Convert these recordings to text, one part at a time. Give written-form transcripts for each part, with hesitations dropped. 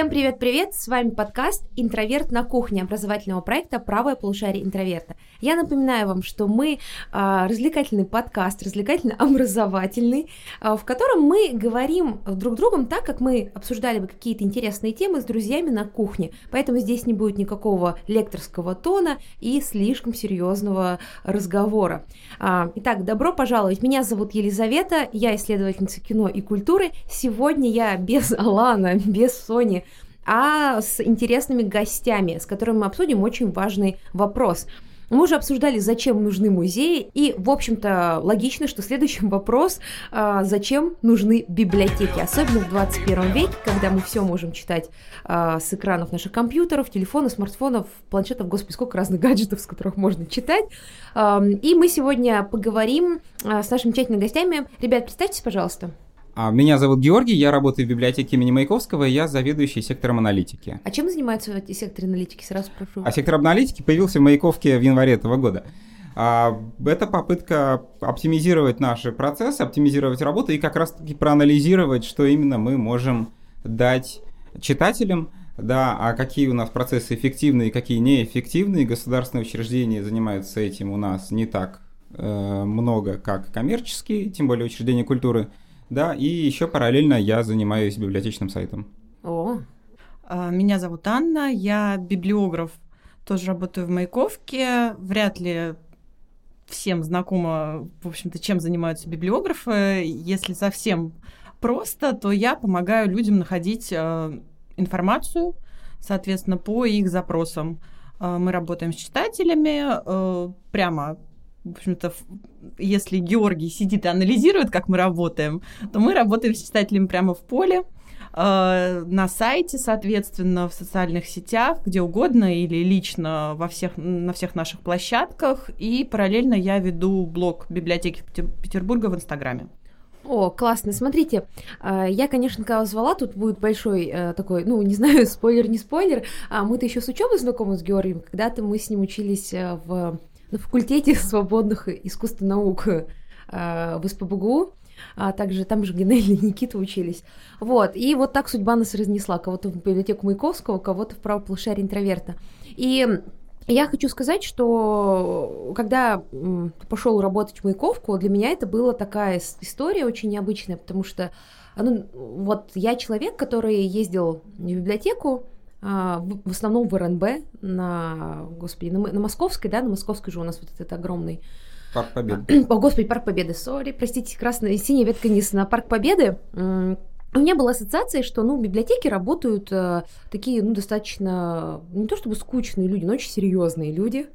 Всем привет-привет! С вами подкаст «Интроверт на кухне» образовательного проекта «Правое полушарие интроверта». Я напоминаю вам, что мы развлекательный подкаст, развлекательно-образовательный, в котором мы говорим друг с другом так, как мы обсуждали бы какие-то интересные темы с друзьями на кухне. Поэтому здесь не будет никакого лекторского тона и слишком серьезного разговора. Итак, добро пожаловать! Меня зовут Елизавета, я исследовательница кино и культуры. Сегодня я без Алана, без Сони, а с интересными гостями, с которыми мы обсудим очень важный вопрос. Мы уже обсуждали, зачем нужны музеи, и, в общем-то, логично, что следующий вопрос, зачем нужны библиотеки, особенно в 21 веке, когда мы все можем читать с экранов наших компьютеров, телефонов, смартфонов, планшетов, господи, сколько разных гаджетов, с которых можно читать. И мы сегодня поговорим с нашими замечательными гостями. Ребят, представьтесь, пожалуйста. Меня зовут Георгий, я работаю в библиотеке имени Маяковского, я заведующий сектором аналитики. А чем занимаются секторы аналитики, сразу прошу? А сектор аналитики появился в Маяковке в январе этого года. Это попытка оптимизировать наши процессы, оптимизировать работу и как раз-таки проанализировать, что именно мы можем дать читателям, да, а какие у нас процессы эффективные, какие неэффективные. Государственные учреждения занимаются этим у нас не так много, как коммерческие, тем более учреждения культуры. Да, и еще параллельно я занимаюсь библиотечным сайтом. О. Меня зовут Анна, я библиограф, тоже работаю в Маяковке. Вряд ли всем знакомо, в общем-то, чем занимаются библиографы. Если совсем просто, то я помогаю людям находить информацию, соответственно, по их запросам. Мы работаем с читателями прямо. В общем-то, если Георгий сидит и анализирует, как мы работаем, то мы работаем с читателями прямо в поле, на сайте, соответственно, в социальных сетях, где угодно, или лично на всех наших площадках. И параллельно я веду блог библиотеки Петербурга в Инстаграме. О, классно, смотрите, я, конечно, когда вас звала, тут будет большой такой, ну, не знаю, спойлер, не спойлер, мы-то еще с учебой знакомы с Георгием, когда-то мы с ним учились на факультете свободных искусств и наук в СПбГУ, а также там же Геннель и Никита учились. Вот, и вот так судьба нас разнесла, кого-то в библиотеку Маяковского, кого-то в правополушарие интроверта. И я хочу сказать, что когда пошел работать в Маяковку, для меня это была такая история очень необычная, потому что вот я человек, который ездил в библиотеку, в основном в РНБ, на Московской, да, на Московской же у нас вот этот огромный... Парк Победы. О, господи, Парк Победы, сори, простите, красная, синяя ветка низ, на Парк Победы. У меня была ассоциация, что, ну, в библиотеке работают такие, ну, достаточно, не то чтобы скучные люди, но очень серьезные люди,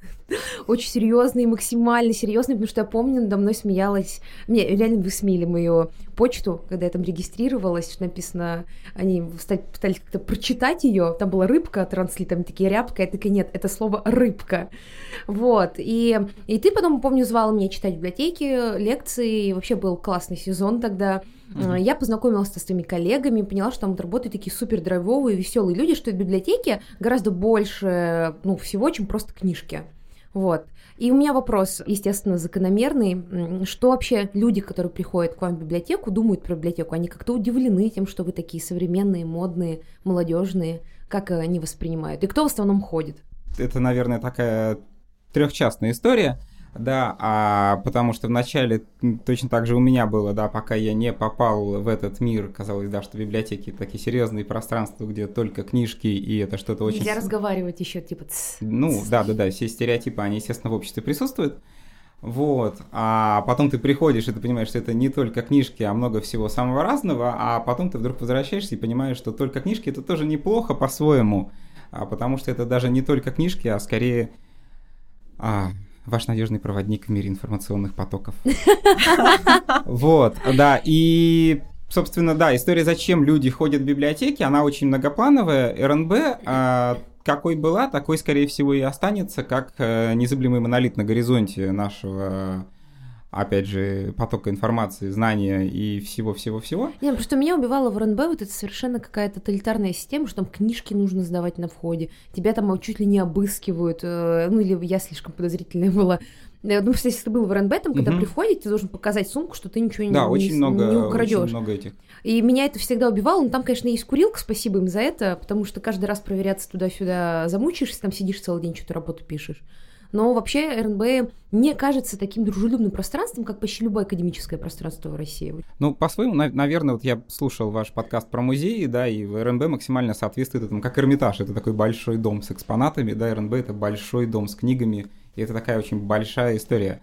очень серьезные, максимально серьезные, потому что я помню, надо мной смеялась, мне реально высмеяли мою почту, когда я там регистрировалась, что написано, они пытались как-то прочитать ее, там была рыбка, трансли, там такие рябка, я такая, нет, это слово рыбка, вот, и ты потом, помню, звала меня читать в библиотеке лекции, и вообще был классный сезон тогда. Я познакомилась со своими коллегами, поняла, что там работают такие супер драйвовые, веселые люди, что в библиотеке гораздо больше, ну, всего, чем просто книжки. Вот. И у меня вопрос, естественно, закономерный. Что вообще люди, которые приходят к вам в библиотеку, думают про библиотеку? Они как-то удивлены тем, что вы такие современные, модные, молодежные. Как они воспринимают? И кто в основном ходит? Это, наверное, такая трехчастная история. Да, потому что вначале точно так же у меня было, да, пока я не попал в этот мир, казалось, да, что библиотеки такие серьезные пространства, где только книжки, и это что-то очень... Нельзя разговаривать еще, типа... Ну, да-да-да, все стереотипы, они, естественно, в обществе присутствуют, вот, а потом ты приходишь, и ты понимаешь, что это не только книжки, а много всего самого разного, а потом ты вдруг возвращаешься и понимаешь, что только книжки — это тоже неплохо по-своему, потому что это даже не только книжки, а скорее... Ваш надежный проводник в мире информационных потоков. Вот, да, и, собственно, да, история, зачем люди ходят в библиотеки, она очень многоплановая. РНБ какой была, такой, скорее всего, и останется, как незыблемый монолит на горизонте нашего, опять же, потока информации, знания и всего-всего-всего. Нет, потому что меня убивало в РНБ вот это совершенно какая-то тоталитарная система, что там книжки нужно сдавать на входе, тебя там чуть ли не обыскивают, ну или я слишком подозрительная была, Я думаю, что если ты был в РНБ, там, когда приходит, ты должен показать сумку, что ты ничего не украдешь. Очень много этих. И меня это всегда убивало. Но там, конечно, есть курилка, спасибо им за это, потому что каждый раз проверяться туда-сюда замучаешься, там сидишь целый день, что-то работу пишешь. Но вообще РНБ не кажется таким дружелюбным пространством, как почти любое академическое пространство в России. Ну, по-своему, наверное, вот я слушал ваш подкаст про музеи, да, и РНБ максимально соответствует этому, как Эрмитаж. Это такой большой дом с экспонатами, да, РНБ — это большой дом с книгами, и это такая очень большая история.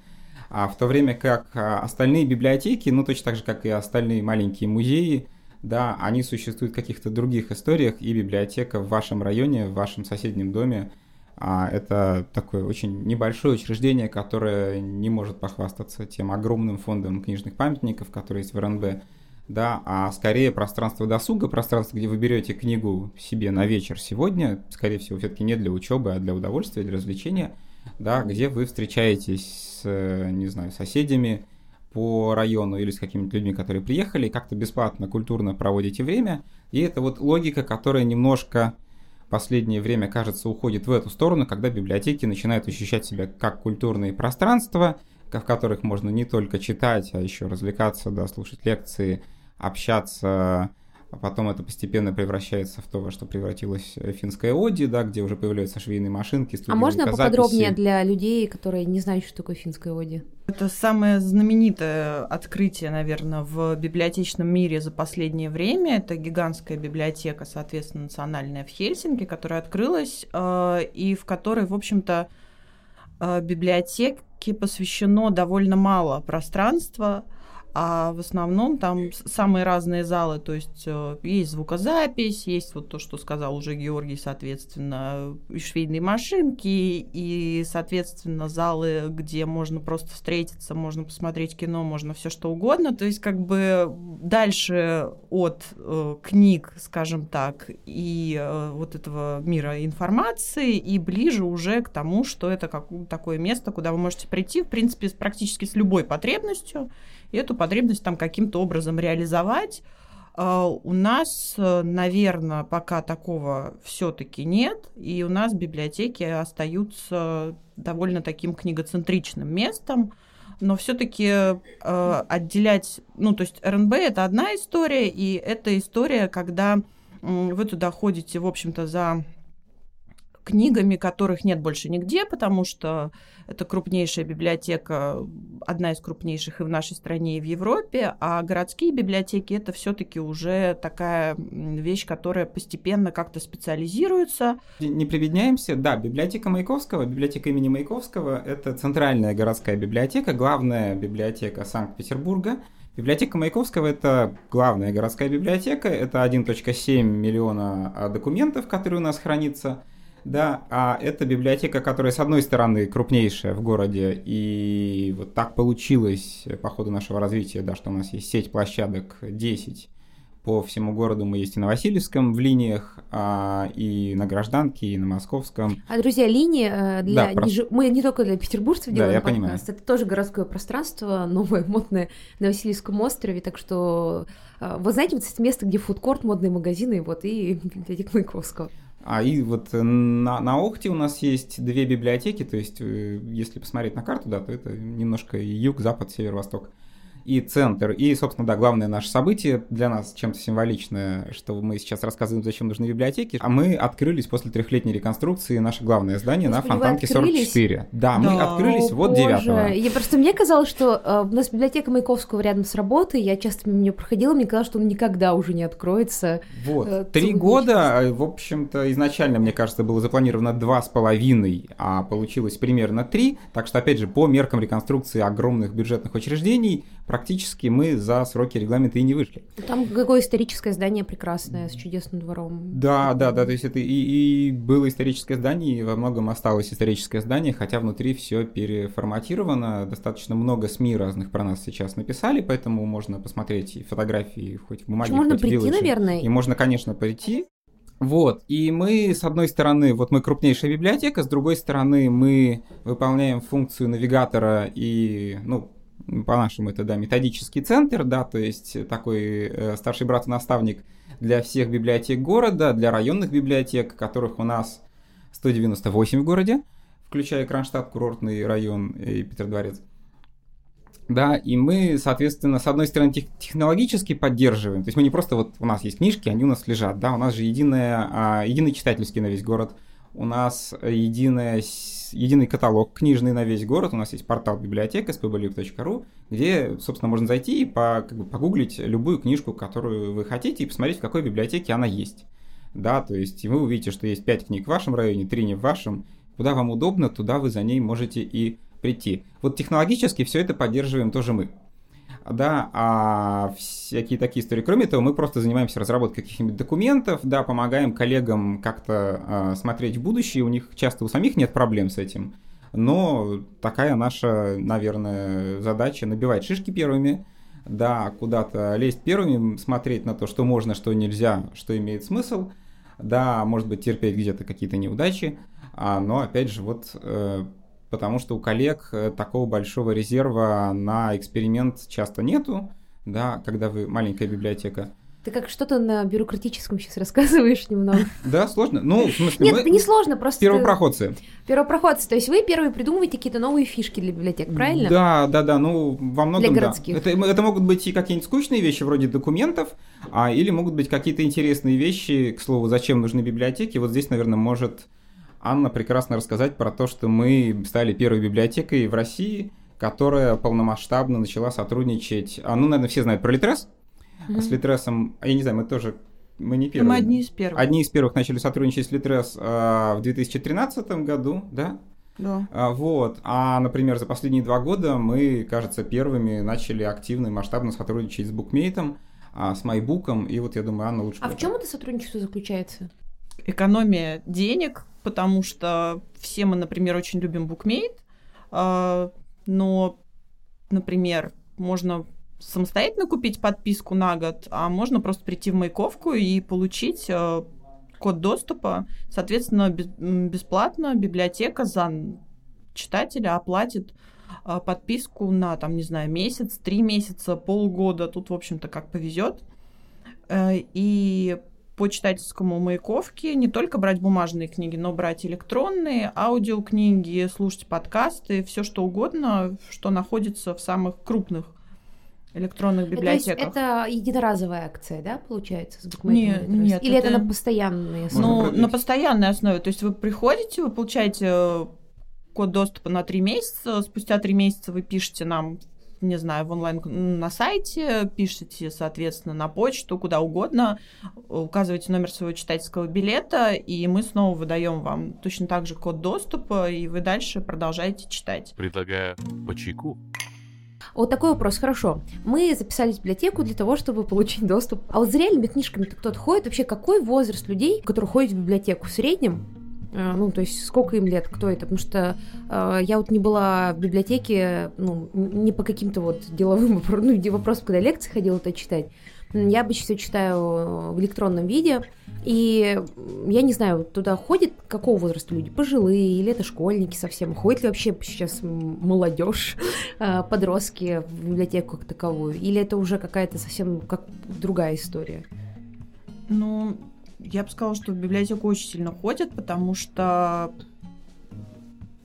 А в то время как остальные библиотеки, ну, точно так же, как и остальные маленькие музеи, да, они существуют в каких-то других историях, и библиотека в вашем районе, в вашем соседнем доме, это такое очень небольшое учреждение, которое не может похвастаться тем огромным фондом книжных памятников, которые есть в РНБ, да, а скорее пространство досуга, пространство, где вы берете книгу себе на вечер сегодня, скорее всего, все-таки не для учебы, а для удовольствия, для развлечения, да, где вы встречаетесь с, не знаю, соседями по району или с какими-то людьми, которые приехали, как-то бесплатно, культурно проводите время, и это вот логика, которая немножко... последнее время, кажется, уходит в эту сторону, когда библиотеки начинают ощущать себя как культурные пространства, в которых можно не только читать, а еще развлекаться, да, слушать лекции, общаться, а потом это постепенно превращается в то, во что превратилась финская Оди, да, где уже появляются швейные машинки, студии звукозаписи. А можно поподробнее для людей, которые не знают, что такое финская Оди? Это самое знаменитое открытие, наверное, в библиотечном мире за последнее время. Это гигантская библиотека, соответственно, национальная в Хельсинки, которая открылась, и в которой, в общем-то, библиотеке посвящено довольно мало пространства, а в основном там самые разные залы, то есть есть звукозапись, есть вот то, что сказал уже Георгий, соответственно, и швейные машинки, и, соответственно, залы, где можно просто встретиться, можно посмотреть кино, можно все что угодно, то есть как бы дальше от книг, скажем так, и вот этого мира информации, и ближе уже к тому, что это такое место, куда вы можете прийти, в принципе, практически с любой потребностью, и эту потребность там каким-то образом реализовать. У нас, наверное, пока такого все-таки нет, и у нас библиотеки остаются довольно таким книгоцентричным местом, но все-таки отделять... Ну, то есть РНБ – это одна история, и это история, когда вы туда ходите, в общем-то, за... книгами, которых нет больше нигде, потому что это крупнейшая библиотека, одна из крупнейших и в нашей стране, и в Европе, а городские библиотеки — это все-таки уже такая вещь, которая постепенно как-то специализируется. Не прибедняемся, да, библиотека Маяковского, библиотека имени Маяковского — это центральная городская библиотека, главная библиотека Санкт-Петербурга. Библиотека Маяковского — это главная городская библиотека, это 1,7 миллиона документов, которые у нас хранятся. Да, а это библиотека, которая, с одной стороны, крупнейшая в городе, и вот так получилось по ходу нашего развития, да, что у нас есть сеть площадок 10 по всему городу, мы есть и на Васильевском в линиях, и на Гражданке, и на Московском. А, друзья, линии для... Да, мы не только для петербуржцев делаем, да, я понимаю. Это тоже городское пространство, новое, модное, на Васильевском острове, так что, вы знаете, вот это место, где фудкорт, модные магазины, вот, и библиотека Маяковского. А и вот на Охте у нас есть две библиотеки, то есть если посмотреть на карту, да, то это немножко юг, запад, север, восток и центр. И, собственно, да, главное наше событие для нас чем-то символичное, что мы сейчас рассказываем, зачем нужны библиотеки. А мы открылись после 3-летней реконструкции, наше главное здание на Фонтанке 44. Да, мы открылись вот 9-го. Я просто, мне казалось, что у нас библиотека Маяковского рядом с работой, я часто мимо нее проходила, мне казалось, что он никогда уже не откроется. Вот, 3 года, в общем-то, изначально, мне кажется, было запланировано 2,5, а получилось примерно 3, так что, опять же, по меркам реконструкции огромных бюджетных учреждений, практически мы за сроки регламента и не вышли. Там какое историческое здание прекрасное, с чудесным двором. Да, то есть это и было историческое здание, и во многом осталось историческое здание, хотя внутри все переформатировано, достаточно много СМИ разных про нас сейчас написали, поэтому можно посмотреть и фотографии, хоть в бумаге, можно хоть в вилледже. Можно прийти, наверное. И можно, конечно, прийти. Вот, и мы, с одной стороны, вот мы крупнейшая библиотека, с другой стороны, мы выполняем функцию навигатора и, ну, по-нашему это, да, методический центр, да, то есть такой старший брат-наставник для всех библиотек города, для районных библиотек, которых у нас 198 в городе, в включая Кронштадт, курортный район и Петродворец. Да, и мы, соответственно, с одной стороны, технологически поддерживаем, то есть мы не просто вот у нас есть книжки, они у нас лежат, да, у нас же единый читательский на весь город, у нас единый каталог книжный на весь город, у нас есть портал библиотека СПбГУ.ру, где, собственно, можно зайти и погуглить любую книжку, которую вы хотите, и посмотреть, в какой библиотеке она есть, да, то есть вы увидите, что есть 5 книг в вашем районе, 3 не в вашем, куда вам удобно, туда вы за ней можете и прийти. Вот технологически все это поддерживаем тоже мы. Да, а всякие такие истории. Кроме того, мы просто занимаемся разработкой каких-нибудь документов, да, помогаем коллегам как-то смотреть в будущее. У них часто у самих нет проблем с этим. Но такая наша, наверное, задача — набивать шишки первыми, да, куда-то лезть первыми, смотреть на то, что можно, что нельзя, что имеет смысл. Да, может быть, терпеть где-то какие-то неудачи. Но, опять же, вот... потому что у коллег такого большого резерва на эксперимент часто нету, да, когда вы маленькая библиотека. Ты как что-то на бюрократическом сейчас рассказываешь немного. Да, сложно? Ну, в смысле, нет, это не сложно, просто... Первопроходцы, то есть вы первые придумываете какие-то новые фишки для библиотек, правильно? Да, ну, во многом, да. Для городских. Это могут быть и какие-нибудь скучные вещи, вроде документов, или могут быть какие-то интересные вещи, к слову, зачем нужны библиотеки. Вот здесь, наверное, может... Анна прекрасно рассказать про то, что мы стали первой библиотекой в России, которая полномасштабно начала сотрудничать. Ну, наверное, все знают про Литрес. Mm-hmm. С Литресом, я не знаю, мы не первые. Мы одни из первых. Одни из первых начали сотрудничать с Литрес в 2013 году, да? Да. Вот. А, например, за последние 2 года мы, кажется, первыми начали активно и масштабно сотрудничать с Букмейтом, с Майбуком, и вот, я думаю, Анна лучше... А в чем это сотрудничество заключается? Экономия денег, потому что все мы, например, очень любим Букмейт, но, например, можно самостоятельно купить подписку на год, а можно просто прийти в Маяковку и получить код доступа. Соответственно, бесплатно библиотека за читателя оплатит подписку на, там, не знаю, месяц, 3 месяца, полгода. Тут, в общем-то, как повезет. И по читательскому Маяковке не только брать бумажные книги, но брать электронные, аудиокниги, слушать подкасты, все что угодно, что находится в самых крупных электронных библиотеках. То есть это единоразовая акция, да, получается? С Букмейтом? Нет. Или это на постоянной основе? Ну, на постоянной основе. То есть вы приходите, вы получаете код доступа на 3 месяца, спустя 3 месяца вы пишете нам, не знаю, в онлайн на сайте, пишите, соответственно, на почту, куда угодно, указываете номер своего читательского билета, и мы снова выдаем вам точно так же код доступа, и вы дальше продолжаете читать. Предлагаю по чайку. Вот такой вопрос, хорошо. Мы записались в библиотеку для того, чтобы получить доступ. А вот за реальными книжками-то кто-то ходит? Вообще, какой возраст людей, которые ходят в библиотеку в среднем? Ну, то есть, сколько им лет, кто это? Потому что я вот не была в библиотеке, ну, не по каким-то вот деловым вопросам, ну, вопросам, когда лекции ходила это читать. Я обычно все читаю в электронном виде, и я не знаю, туда ходят какого возраста люди, пожилые или это школьники совсем, ходят ли вообще сейчас молодежь, подростки в библиотеку как таковую, или это уже какая-то совсем как другая история? Ну... Я бы сказала, что в библиотеку очень сильно ходят, потому что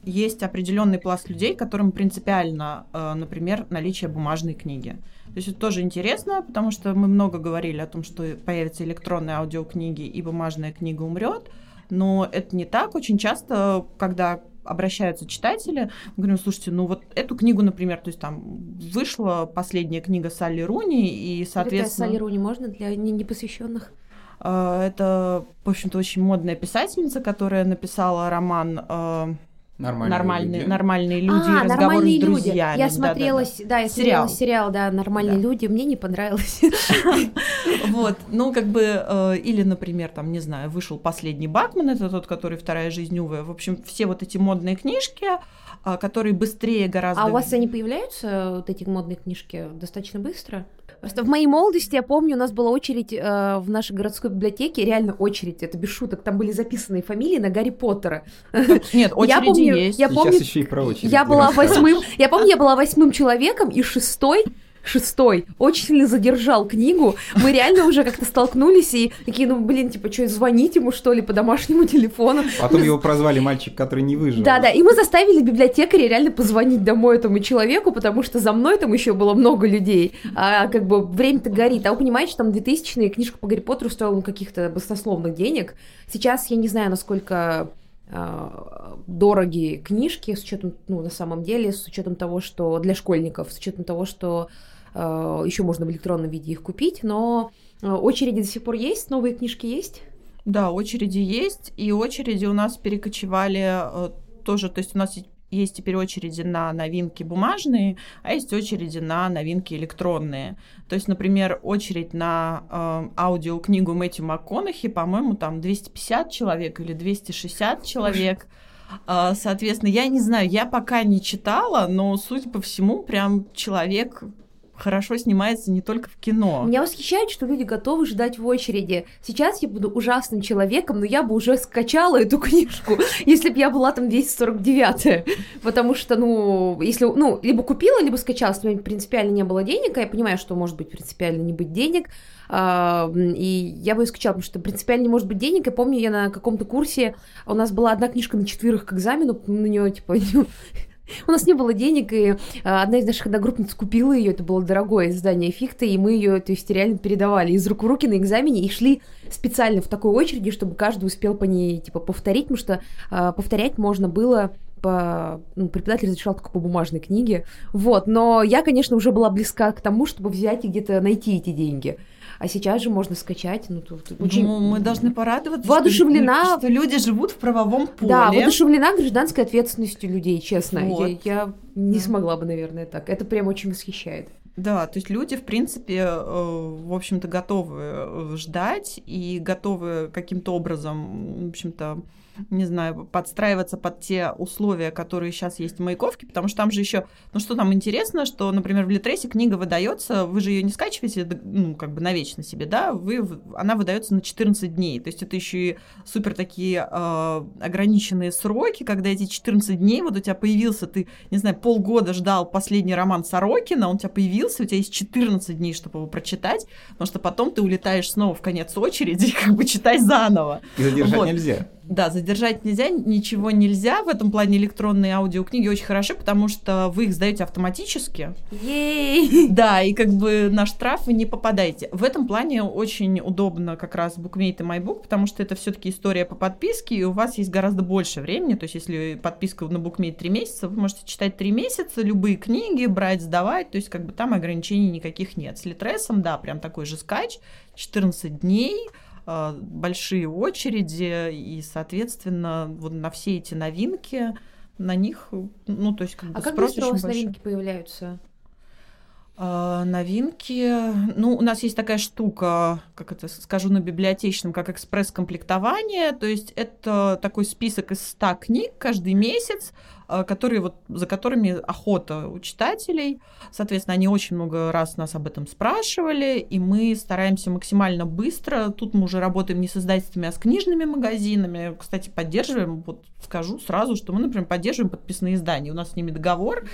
есть определенный пласт людей, которым принципиально, например, наличие бумажной книги. То есть это тоже интересно, потому что мы много говорили о том, что появятся электронные аудиокниги и бумажная книга умрет, но это не так. Очень часто, когда обращаются читатели, мы говорим, слушайте, ну вот эту книгу, например, то есть там вышла последняя книга Салли Руни, и, соответственно... Салли Руни можно для непосвященных? Это, в общем-то, очень модная писательница, которая написала роман «Нормальные люди. Разговоры с друзьями». Я смотрела сериал, да, «Нормальные люди». Мне не понравилось. Вот, ну, как бы, или, например, там, не знаю, вышел «Последний Бакман», это тот, который «Вторая жизнь Уве». В общем, все вот эти модные книжки, которые быстрее гораздо... А у вас они появляются, вот эти модные книжки, достаточно быстро? Просто в моей молодости, я помню, у нас была очередь в нашей городской библиотеке, реально очередь, это без шуток, там были записаны фамилии на Гарри Поттера. Нет, очереди есть. Сейчас еще и про очередь. Я была 8-м человеком, и 6-й шестой, очень сильно задержал книгу. Мы реально уже как-то столкнулись и такие, ну, блин, типа, что, звонить ему, что ли, по домашнему телефону? Потом его прозвали мальчик, который не выжил. Да-да, и мы заставили библиотекаря реально позвонить домой этому человеку, потому что за мной там еще было много людей. А как бы время-то горит. А вы понимаете, что там 2000-е книжка по Гарри Поттеру стоила каких-то баснословных денег. Сейчас я не знаю, насколько дорогие книжки, с учетом, ну, на самом деле, с учетом того, что для школьников, с учетом того, что еще можно в электронном виде их купить, но очереди до сих пор есть, новые книжки есть? Да, очереди есть, и очереди у нас перекочевали тоже, то есть у нас есть теперь очереди на новинки бумажные, а есть очереди на новинки электронные. То есть, например, очередь на аудиокнигу Мэтью МакКонахи, по-моему, там 250 человек или 260 человек. Соответственно, я не знаю, я пока не читала, но, судя по всему, прям человек хорошо снимается не только в кино. Меня восхищает, что люди готовы ждать в очереди. Сейчас я буду ужасным человеком, но я бы уже скачала эту книжку, если бы я была там 249-я. Потому что, ну, если, ну, либо купила, либо скачала, если у меня принципиально не было денег, а я понимаю, что может быть принципиально не быть денег, и я бы ее скачала, потому что принципиально не может быть денег. Я помню, я на каком-то курсе, у нас была одна книжка на 4 к экзамену, на нее типа... У нас не было денег, и одна из наших одногруппниц купила ее, это было дорогое издание Фихты, и мы ее, то есть, реально передавали из рук в руки на экзамене и шли специально в такой очереди, чтобы каждый успел по ней, типа, повторить, потому что повторять можно было по... Ну, преподаватель разрешал только по бумажной книге, вот, но я, конечно, уже была близка к тому, чтобы взять и где-то найти эти деньги. А сейчас же можно скачать. Ну, тут очень... ну мы должны порадоваться, воодушевлена... что люди живут в правовом поле. Да, воодушевлена гражданской ответственностью людей, честно. Вот. Я не смогла бы, наверное, так. Это прям очень восхищает. Да, то есть люди, в принципе, в общем-то, готовы ждать и готовы каким-то образом, в общем-то, не знаю, подстраиваться под те условия, которые сейчас есть в Маяковке, потому что там же еще, ну что там интересно, что, например, в Литресе книга выдается, вы же ее не скачиваете, ну, как бы навечно себе, да, она выдается на 14 дней, то есть это еще и супер такие ограниченные сроки, когда эти 14 дней, вот у тебя появился, ты, не знаю, полгода ждал последний роман Сорокина, он у тебя появился, у тебя есть 14 дней, чтобы его прочитать, потому что потом ты улетаешь снова в конец очереди, как бы читай заново. И задержать нельзя. Да, задержать нельзя, ничего нельзя. В этом плане электронные аудиокниги очень хороши, потому что вы их сдаете автоматически. Ей! Да, и как бы на штраф вы не попадаете. В этом плане очень удобно как раз Букмейт и Майбук, потому что это все-таки история по подписке, и у вас есть гораздо больше времени. То есть, если подписка на Букмейт 3 месяца, вы можете читать 3 месяца, любые книги, брать, сдавать. То есть, как бы там ограничений никаких нет. С Литресом, да, прям такой же скач, 14 дней. Большие очереди, и, соответственно, вот на все эти новинки, на них, ну, то есть, как бы, спрос очень большой. А как быстро у вас новинки появляются? Новинки... Ну, у нас есть такая штука, как это скажу на библиотечном, как экспресс-комплектование, то есть это такой список из 100 книг каждый месяц, которые вот, за которыми охота у читателей. Соответственно, они очень много раз нас об этом спрашивали, и мы стараемся максимально быстро. Тут мы уже работаем не с издательствами, а с книжными магазинами. Кстати, поддерживаем, вот скажу сразу, что мы, например, поддерживаем подписные издания. У нас с ними договор.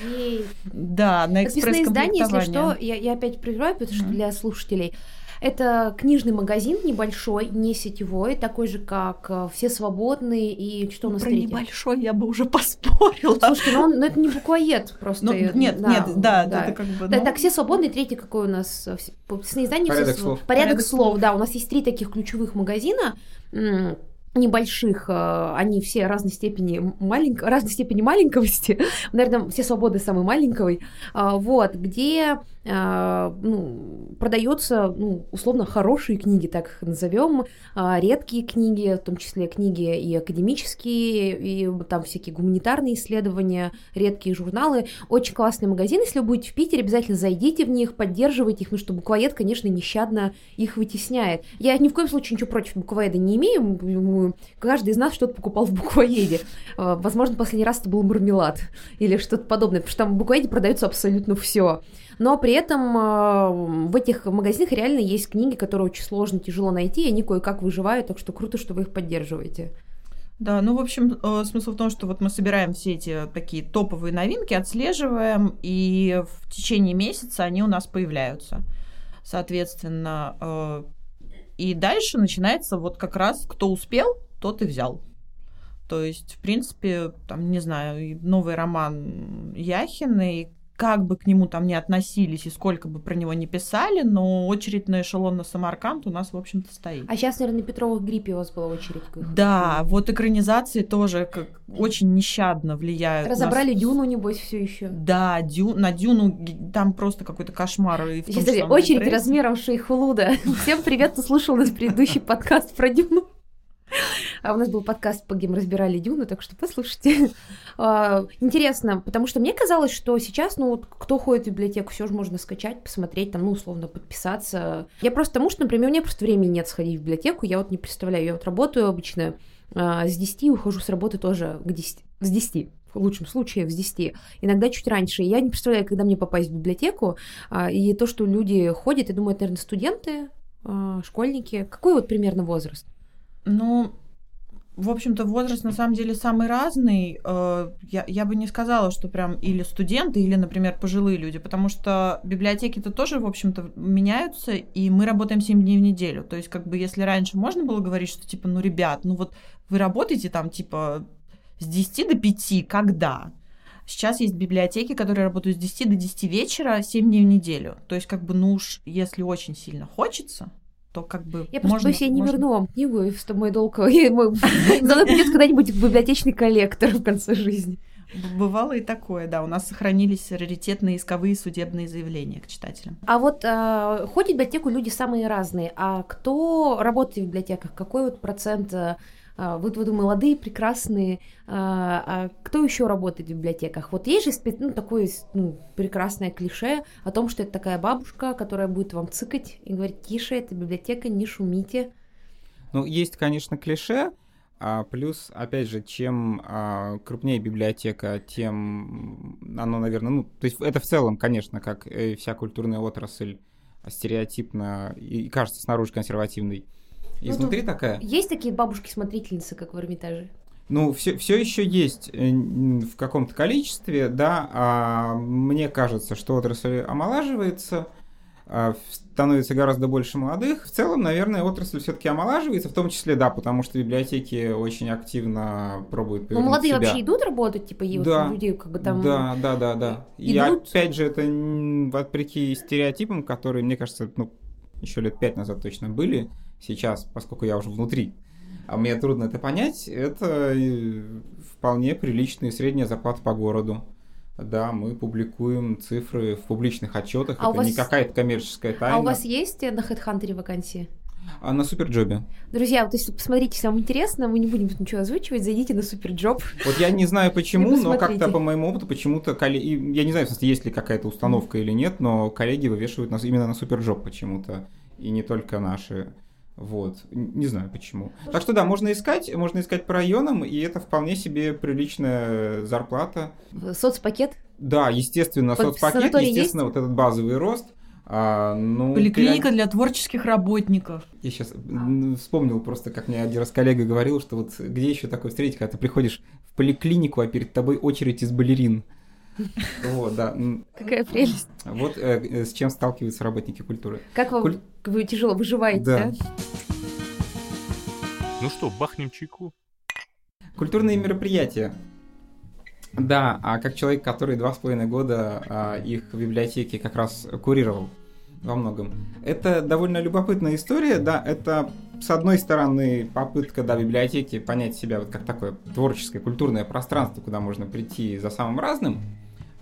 Да, на экспресс-комплектование. Подписные издания, если что, я опять прерываю, потому что для слушателей... Это книжный магазин небольшой, не сетевой, такой же, как «Все свободные» и что ну, у нас третье? Про небольшой я бы уже поспорила. Слушайте, ну это не буквоед просто. Ну, нет, это как бы... Да, ну... Так, «Все свободные», третий какой у нас? Порядок слов. Порядок слов, да. У нас есть 3 таких ключевых магазина, небольших, они все разной степени маленькости, наверное, «Все свободы» самый маленький, вот, где продаются, условно, хорошие книги, так их назовем, редкие книги, в том числе книги и академические, и там всякие гуманитарные исследования, редкие журналы, очень классный магазин, если вы будете в Питере, обязательно зайдите в них, поддерживайте их, потому что буквоед, конечно, нещадно их вытесняет. Я ни в коем случае ничего против буквоеда не имею, каждый из нас что-то покупал в буквоеде. Возможно, последний раз это был мармелад или что-то подобное, потому что там в буквоеде продается абсолютно все. Но при этом в этих магазинах реально есть книги, которые очень сложно, тяжело найти, и они кое-как выживают, так что круто, что вы их поддерживаете. Да, ну, в общем, смысл в том, что вот мы собираем все эти такие топовые новинки, отслеживаем, и в течение месяца они у нас появляются. Соответственно, и дальше начинается вот как раз кто успел, тот и взял. То есть, в принципе, там, не знаю, новый роман Яхиной, как бы к нему там ни относились и сколько бы про него ни писали, но очередь на эшелон на Самарканд у нас, в общем-то, стоит. А сейчас, наверное, на Петровых гриппе у вас была очередь. Да, вот экранизации тоже как очень нещадно влияют. Разобрали Дюну, небось, все еще. Да, на Дюну там просто какой-то кошмар. И сейчас, смотри, очередь Литрес размером Шейхулуда. Всем привет, ты слушал наш предыдущий подкаст про Дюну. А у нас был подкаст, где мы разбирали Дюну, так что послушайте. Интересно, потому что мне казалось, что сейчас, ну, вот, кто ходит в библиотеку, все же можно скачать, посмотреть, там, ну, условно, подписаться. Я просто потому, что, например, у меня просто времени нет сходить в библиотеку, я вот не представляю, я вот работаю обычно с 10, ухожу с работы тоже с 10. В лучшем случае, с 10. Иногда чуть раньше. Я не представляю, когда мне попасть в библиотеку. И то, что люди ходят, я думаю, это, наверное, студенты, школьники. Какой вот примерно возраст? Ну, в общем-то, возраст на самом деле самый разный. Я бы не сказала, что прям или студенты, или, например, пожилые люди, потому что библиотеки-то тоже, в общем-то, меняются, и мы работаем 7 дней в неделю. То есть, как бы, если раньше можно было говорить, что, типа, ну, ребят, ну, вот вы работаете там, типа, с 10 до 5, когда? Сейчас есть библиотеки, которые работают с 10 до 10 вечера 7 дней в неделю. То есть, как бы, ну уж, если очень сильно хочется... то как бы я просто боюсь, я не верну вам книгу, что мой долг... За мной придёт когда-нибудь библиотечный коллектор в конце жизни. Бывало и такое, да. У нас сохранились раритетные исковые судебные заявления к читателям. А вот ходят в библиотеку люди самые разные. А кто работает в библиотеках? Какой вот процент... Вы думаете, молодые, прекрасные. А кто еще работает в библиотеках? Вот есть же такое прекрасное клише о том, что это такая бабушка, которая будет вам цыкать и говорить: «Тише, это библиотека, не шумите». Ну, есть, конечно, клише. Плюс, опять же, чем крупнее библиотека, тем оно, наверное... Ну, то есть это в целом, конечно, как и вся культурная отрасль, стереотипно и кажется снаружи консервативной. Изнутри ну, такая. Есть такие бабушки-смотрительницы, как в Эрмитаже? Ну, все еще есть в каком-то количестве, да. А мне кажется, что отрасль омолаживается, становится гораздо больше молодых. В целом, наверное, отрасль все-таки омолаживается, в том числе, да, потому что библиотеки очень активно пробуют повернуть себя. Ну, молодые вообще идут работать, типа, и да, вот люди как бы там... Да. И опять же, это вопреки стереотипам, которые, мне кажется, еще лет 5 назад точно были. Сейчас, поскольку я уже внутри, а мне трудно это понять, это вполне приличная средняя зарплата по городу. Да, мы публикуем цифры в публичных отчетах, а это не какая-то коммерческая тайна. А у вас есть на HeadHunter вакансии? А на Суперджобе. Друзья, вот если посмотрите, если вам интересно, мы не будем тут ничего озвучивать, зайдите на Суперджоб. Вот я не знаю почему, но как-то по моему опыту почему-то коллеги... Я не знаю, есть ли какая-то установка или нет, но коллеги вывешивают нас именно на Суперджоб почему-то, и не только наши. Вот, не знаю почему. Так что да, можно искать по районам, и это вполне себе приличная зарплата. Соцпакет? Да, естественно, соцпакет, естественно, есть? Вот этот базовый рост. Поликлиника для творческих работников. Я сейчас вспомнил просто, как мне один раз коллега говорил, что вот где еще такое встретить, когда ты приходишь в поликлинику, а перед тобой очередь из балерин. Вот, да. Какая прелесть. Вот с чем сталкиваются работники культуры. Как вам тяжело выживаете, да? Ну что, бахнем чайку? Культурные мероприятия. Да, а как человек, который 2,5 года их в библиотеке как раз курировал во многом. Это довольно любопытная история, да, это, с одной стороны, попытка, да, библиотеки понять себя вот как такое творческое, культурное пространство, куда можно прийти за самым разным.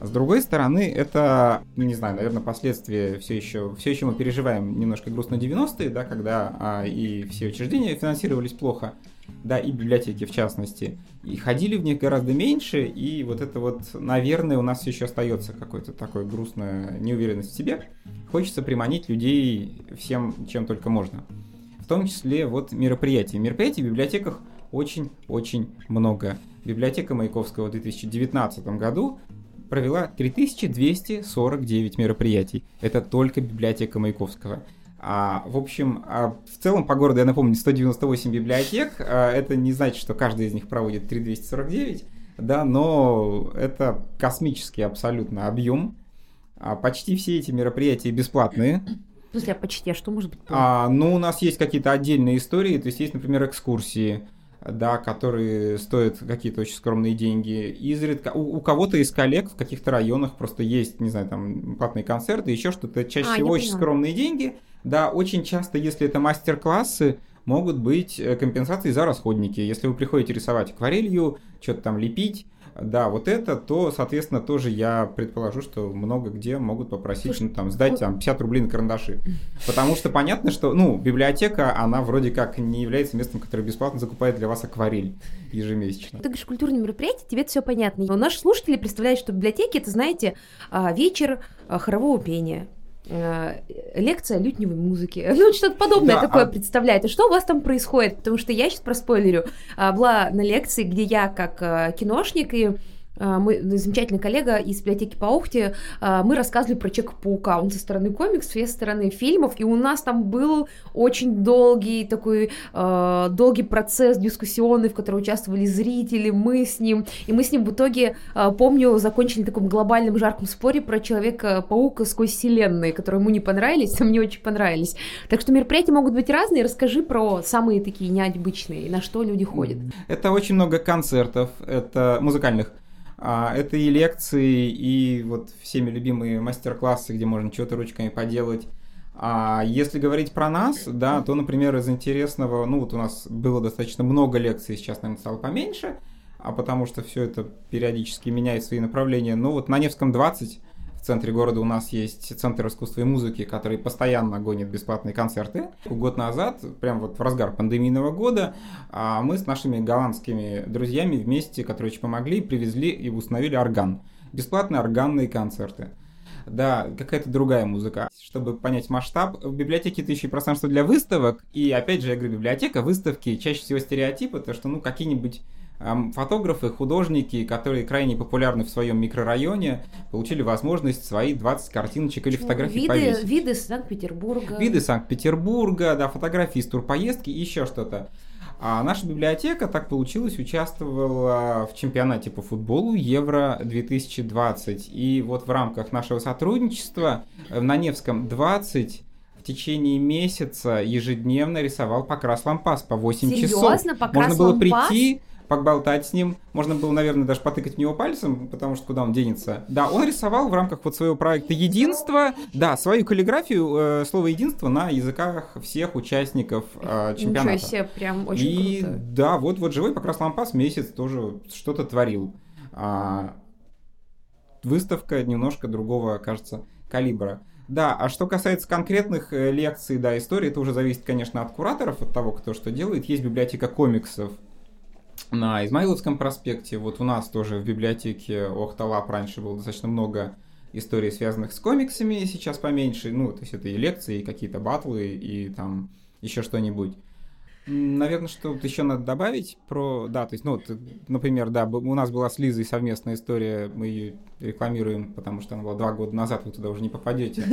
С другой стороны, это, не знаю, наверное, последствия все еще мы переживаем немножко грустно 90-е, да, когда и все учреждения финансировались плохо, да, и библиотеки в частности, и ходили в них гораздо меньше, и вот это вот, наверное, у нас еще остается какой-то такой грустная неуверенность в себе. Хочется приманить людей всем, чем только можно. В том числе вот мероприятия. Мероприятий в библиотеках очень-очень много. Библиотека Маяковского в 2019 году провела 3249 мероприятий. Это только библиотека Маяковского. В общем, в целом по городу, я напомню, 198 библиотек. Это не значит, что каждая из них проводит 3249, да, но это космический абсолютно объем. Почти все эти мероприятия бесплатные. В смысле, почти, а что может быть? Ну, у нас есть какие-то отдельные истории, то есть есть, например, экскурсии, да, которые стоят какие-то очень скромные деньги. Изредка у кого-то из коллег в каких-то районах просто есть, не знаю, там платные концерты, еще что-то, чаще всего очень скромные деньги. Да, очень часто, если это мастер-классы, могут быть компенсации за расходники. Если вы приходите рисовать акварелью, что-то там лепить, да, вот это, то, соответственно, тоже я предположу, что много где могут попросить, слушай, ну, там, сдать там, 50 рублей на карандаши. Потому что понятно, что, ну, библиотека, она вроде как не является местом, которое бесплатно закупает для вас акварель ежемесячно. Ты говоришь, культурные мероприятия, тебе это все понятно. Но наши слушатели представляют, что библиотеки, это, знаете, вечер хорового пения, лекция лютневой музыки. Ну, что-то подобное, да, такое представляет. И что у вас там происходит? Потому что я сейчас проспойлерю. Была на лекции, где я как киношник и мой замечательный коллега из библиотеки по Охте, мы рассказывали про Человека-паука. Он со стороны комиксов, я со стороны фильмов. И у нас там был очень долгий такой, долгий процесс дискуссионный, в котором участвовали зрители, мы с ним. И мы с ним в итоге, помню, закончили в таком глобальном жарком споре про Человека-паука сквозь вселенные, которые ему не понравились, а мне очень понравились. Так что мероприятия могут быть разные. Расскажи про самые такие необычные, на что люди ходят. Это очень много концертов, это музыкальных. Это и лекции, и вот всеми любимые мастер-классы, где можно что-то ручками поделать. Если говорить про нас, да, то, например, из интересного, ну вот у нас было достаточно много лекций, сейчас, наверное, стало поменьше, потому что все это периодически меняет свои направления. Но вот на Невском 20 в центре города у нас есть Центр искусства и музыки, который постоянно гонит бесплатные концерты. Год назад, прям вот в разгар пандемийного года, мы с нашими голландскими друзьями вместе, которые очень помогли, привезли и установили орган. Бесплатные органные концерты. Да, какая-то другая музыка. Чтобы понять масштаб, в библиотеке это еще и пространство для выставок. И опять же, я говорю, библиотека, выставки, чаще всего стереотипы, то что, ну, какие-нибудь фотографы, художники, которые крайне популярны в своем микрорайоне, получили возможность свои 20 картиночек или фотографий повесить. Виды Санкт-Петербурга. Виды Санкт-Петербурга, да, фотографии из турпоездки и еще что-то. А наша библиотека, так получилось, участвовала в чемпионате по футболу Евро-2020. И вот в рамках нашего сотрудничества на Невском 20 в течение месяца ежедневно рисовал Покрас Лампас по 8 часов. Серьезно? Покрас Лампас? Можно было прийти, поболтать с ним. Можно было, наверное, даже потыкать в него пальцем, потому что куда он денется. Да, он рисовал в рамках вот своего проекта «Единство», да, свою каллиграфию, слово «единство» на языках всех участников чемпионата. Ничего себе, прям очень и, круто. И да, вот живой Покрас Лампас месяц тоже что-то творил. Выставка немножко другого, кажется, калибра. Да, а что касается конкретных лекций, да, истории, это уже зависит, конечно, от кураторов, от того, кто что делает. Есть библиотека комиксов на Измаиловском проспекте. Вот у нас тоже в библиотеке Охталап раньше было достаточно много историй, связанных с комиксами, сейчас поменьше. Ну, то есть это и лекции, и какие-то батлы, и там еще что-нибудь. Наверное, что еще надо добавить про... Да, то есть, ну, например, да, у нас была с Лизой совместная история, мы ее рекламируем, потому что она была 2 года назад, вы туда уже не попадете.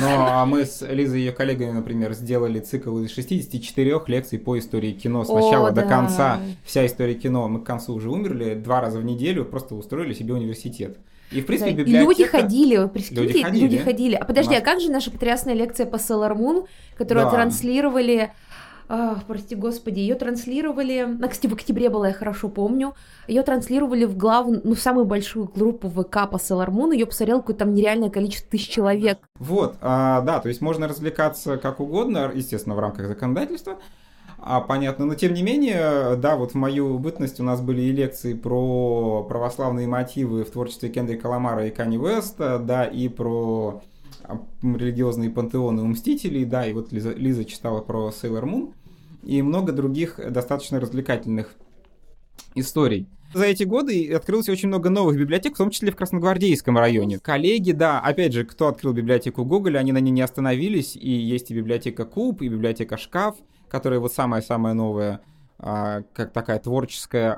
Но мы с Лизой и ее коллегами, например, сделали цикл из 64 лекций по истории кино с начала до конца. Вся история кино. Мы к концу уже умерли, 2 раза в неделю просто устроили себе университет. И, в принципе, да, библиотека... Люди ходили, прикиньте, люди ходили. А подожди, а как же наша потрясная лекция по Sailor Moon, которую транслировали... прости господи, ее транслировали, кстати, в октябре была, я хорошо помню, ее транслировали в главную, ну, в самую большую группу ВК по Sailor Moon, ее посмотрело какое-то там нереальное количество 1000 человек. Вот, да, то есть можно развлекаться как угодно, естественно, в рамках законодательства, понятно, но тем не менее, да, вот в мою бытность у нас были и лекции про православные мотивы в творчестве Кендрика Ламара и Канье Уэста, да, и про... религиозные пантеоны у Мстителей, да, и вот Лиза читала про Sailor Moon, и много других достаточно развлекательных историй. За эти годы открылось очень много новых библиотек, в том числе в Красногвардейском районе. Коллеги, да, опять же, кто открыл библиотеку Google, они на ней не остановились, и есть и библиотека Куб, и библиотека Шкаф, которая вот самая-самая новая, как такая творческая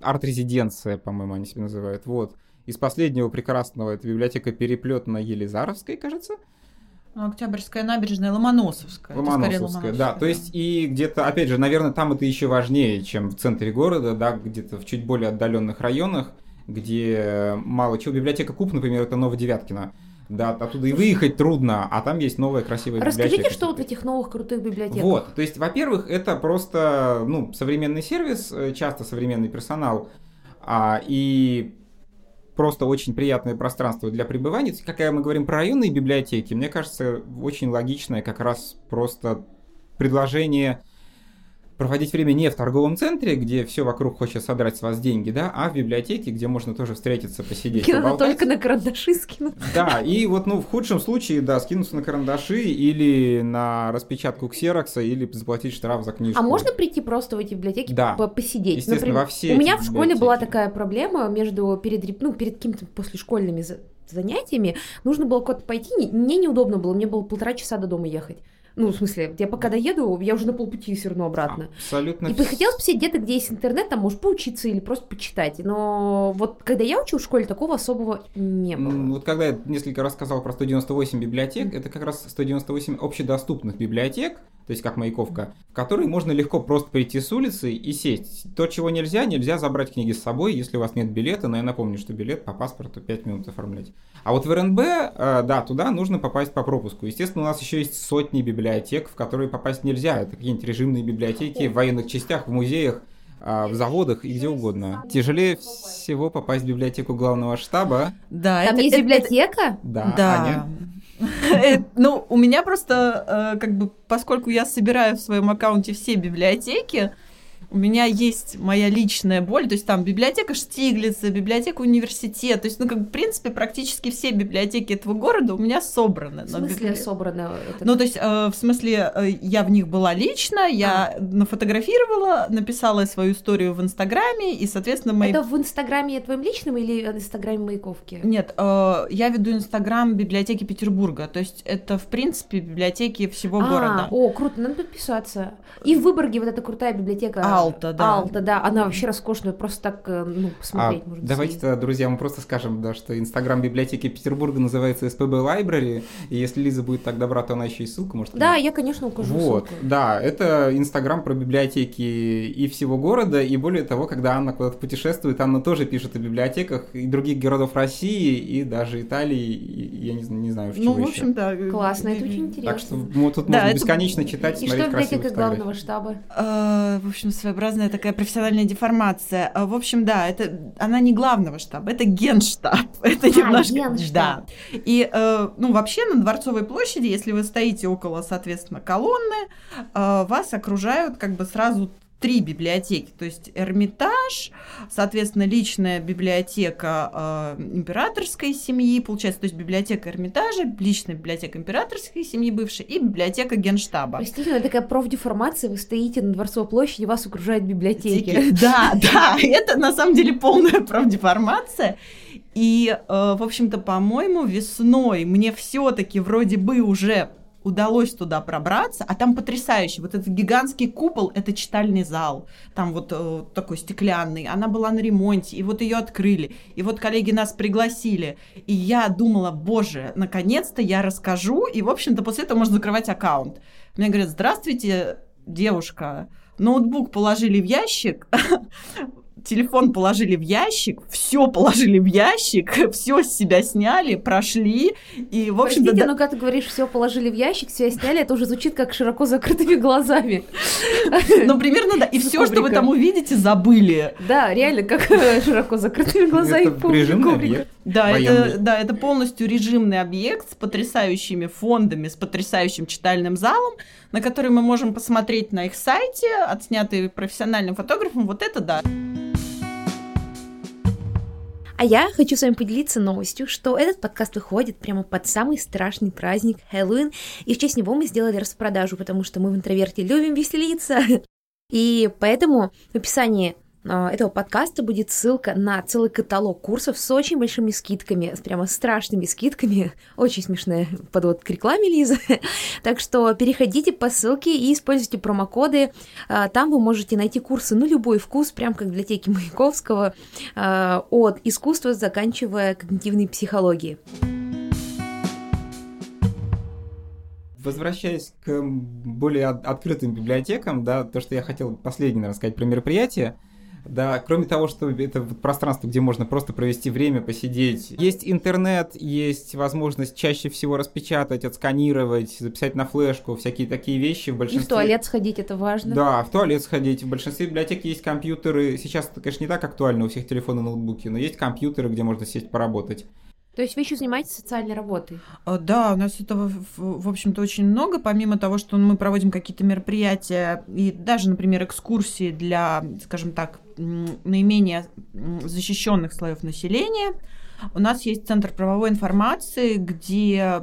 арт-резиденция, по-моему, они себя называют, вот. Из последнего прекрасного — это библиотека Переплет на Елизаровской, кажется. Октябрьская набережная, Ломоносовская. Ломоносовская, да. То есть и где-то, опять же, наверное, там это еще важнее, чем в центре города, да, где-то в чуть более отдаленных районах, где мало чего. Библиотека КУП, например, это Новодевяткино. Да, оттуда и выехать трудно, а там есть новая красивая библиотека. Расскажите, что вот в этих новых крутых библиотеках. Вот, то есть, во-первых, это просто, ну, современный сервис, часто современный персонал, и просто очень приятное пространство для пребывания. Когда мы говорим про районные библиотеки, мне кажется, очень логичное как раз просто предложение проводить время не в торговом центре, где все вокруг хочет содрать с вас деньги, да, а в библиотеке, где можно тоже встретиться, посидеть, поболтать. Только на карандаши скинуть. Да, и вот, ну, в худшем случае, да, скинуться на карандаши или на распечатку ксерокса, или заплатить штраф за книжку. А можно прийти просто в эти библиотеки, да, посидеть? Естественно, например, во все. У меня в школе была такая проблема перед какими-то послешкольными занятиями. Нужно было куда-то пойти, мне неудобно было, мне было 1,5 часа до дома ехать. Ну, в смысле, я пока доеду, я уже на полпути все равно обратно. Абсолютно. И хотелось бы сидеть где-то, где есть интернет, там можешь поучиться или просто почитать. Но вот когда я учил в школе, такого особого не было. Вот когда я несколько раз сказал про 198 библиотек, это как раз 198 общедоступных библиотек, то есть как Маяковка, в которые можно легко просто прийти с улицы и сесть. То, чего нельзя забрать книги с собой, если у вас нет билета, но я напомню, что билет по паспорту 5 минут оформлять. А вот в РНБ, да, туда нужно попасть по пропуску. Естественно, у нас еще есть сотни библиотек, в которые попасть нельзя. Это какие-нибудь режимные библиотеки в военных частях, в музеях, в заводах и где угодно. Тяжелее всего попасть в библиотеку главного штаба. Да, там есть библиотека? Да, Аня. Ну, у меня просто, как бы, поскольку я собираю в своем аккаунте все библиотеки, у меня есть моя личная боль, то есть там библиотека Штиглица, библиотека университета, то есть, ну, как бы, в принципе, практически все библиотеки этого города у меня собраны. В смысле собраны? Ну, то есть, в смысле, я в них была лично, я нафотографировала, написала свою историю в Инстаграме, и, соответственно, мои... Это в Инстаграме твоем личном или в Инстаграме Маяковки? Нет, я веду Инстаграм библиотеки Петербурга, то есть это, в принципе, библиотеки всего города. Круто, надо подписаться. И в Выборге вот эта крутая библиотека... Алта, да. Она вообще роскошная, просто так, ну, посмотреть можно. Давайте-то, друзья, мы просто скажем, да, что Инстаграм библиотеки Петербурга называется СПб Library, и если Лиза будет так добра, то она еще и ссылку может... Да, я, конечно, укажу ссылку. Да, это Инстаграм про библиотеки и всего города, и более того, когда Анна куда-то путешествует, Анна тоже пишет о библиотеках и других городов России, и даже Италии, и я не знаю, чего еще. Ну, в общем, да. Классно, это очень интересно. Так что тут можно бесконечно читать, смотреть красивые фотографии. И что библиотека главного штаба? В общем, своеобразная такая профессиональная деформация. В общем, да, это она не главного штаба, это Генштаб. Это немножко... Генштаб. Да. И, ну, вообще на Дворцовой площади, если вы стоите около, соответственно, колонны, вас окружают как бы сразу 3 библиотеки, то есть Эрмитаж, соответственно, личная библиотека императорской семьи, получается, то есть библиотека Эрмитажа, личная библиотека императорской семьи бывшей и библиотека Генштаба. Простите, она такая профдеформация, вы стоите на Дворцовой площади, вас окружают библиотеки. Да, это на самом деле полная профдеформация. И, в общем-то, по-моему, весной мне все-таки вроде бы уже удалось туда пробраться, а там потрясающе. Вот этот гигантский купол, это читальный зал, там вот такой стеклянный, она была на ремонте, и вот ее открыли, и вот коллеги нас пригласили, и я думала, боже, наконец-то я расскажу, и, в общем-то, после этого можно закрывать аккаунт. Мне говорят, здравствуйте, девушка, ноутбук положили в ящик, телефон положили в ящик, все положили в ящик, все с себя сняли, прошли, и, в общем-то... Простите, но когда ты говоришь, все положили в ящик, все сняли, это уже звучит как широко закрытыми глазами. Ну, примерно, да, и все, что вы там увидите, забыли. Да, реально, как широко закрытыми глазами. Это режимный объект. Да, это полностью режимный объект с потрясающими фондами, с потрясающим читальным залом, на который мы можем посмотреть на их сайте, отснятый профессиональным фотографом, вот это да. А я хочу с вами поделиться новостью, что этот подкаст выходит прямо под самый страшный праздник Хэллоуин, и в честь него мы сделали распродажу, потому что мы в Интроверте любим веселиться. И поэтому в описании этого подкаста будет ссылка на целый каталог курсов с очень большими скидками, с прямо страшными скидками. Очень смешная подводка к рекламе, Лиза. Так что переходите по ссылке и используйте промокоды. Там вы можете найти курсы на любой вкус, прям как в библиотеке Маяковского, от искусства, заканчивая когнитивной психологией. Возвращаясь к более открытым библиотекам, да, то, что я хотел последний рассказать про мероприятие, да, кроме того, что это пространство, где можно просто провести время, посидеть. Есть интернет, есть возможность чаще всего распечатать, отсканировать, записать на флешку, всякие такие вещи. В большинстве... И в туалет сходить, это важно. Да, в туалет сходить. В большинстве библиотек есть компьютеры. Сейчас это, конечно, не так актуально, у всех телефоны и ноутбуки, но есть компьютеры, где можно сесть поработать. То есть вы еще занимаетесь социальной работой? Да, у нас этого, в общем-то, очень много. Помимо того, что мы проводим какие-то мероприятия и даже, например, экскурсии для, скажем так, наименее защищенных слоев населения, у нас есть Центр правовой информации, где,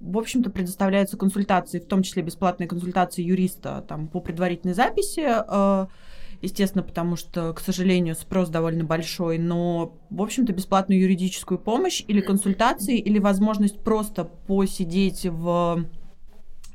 в общем-то, предоставляются консультации, в том числе бесплатные консультации юриста там, по предварительной записи. Естественно, потому что, к сожалению, спрос довольно большой, но, в общем-то, бесплатную юридическую помощь или консультации, или возможность просто посидеть в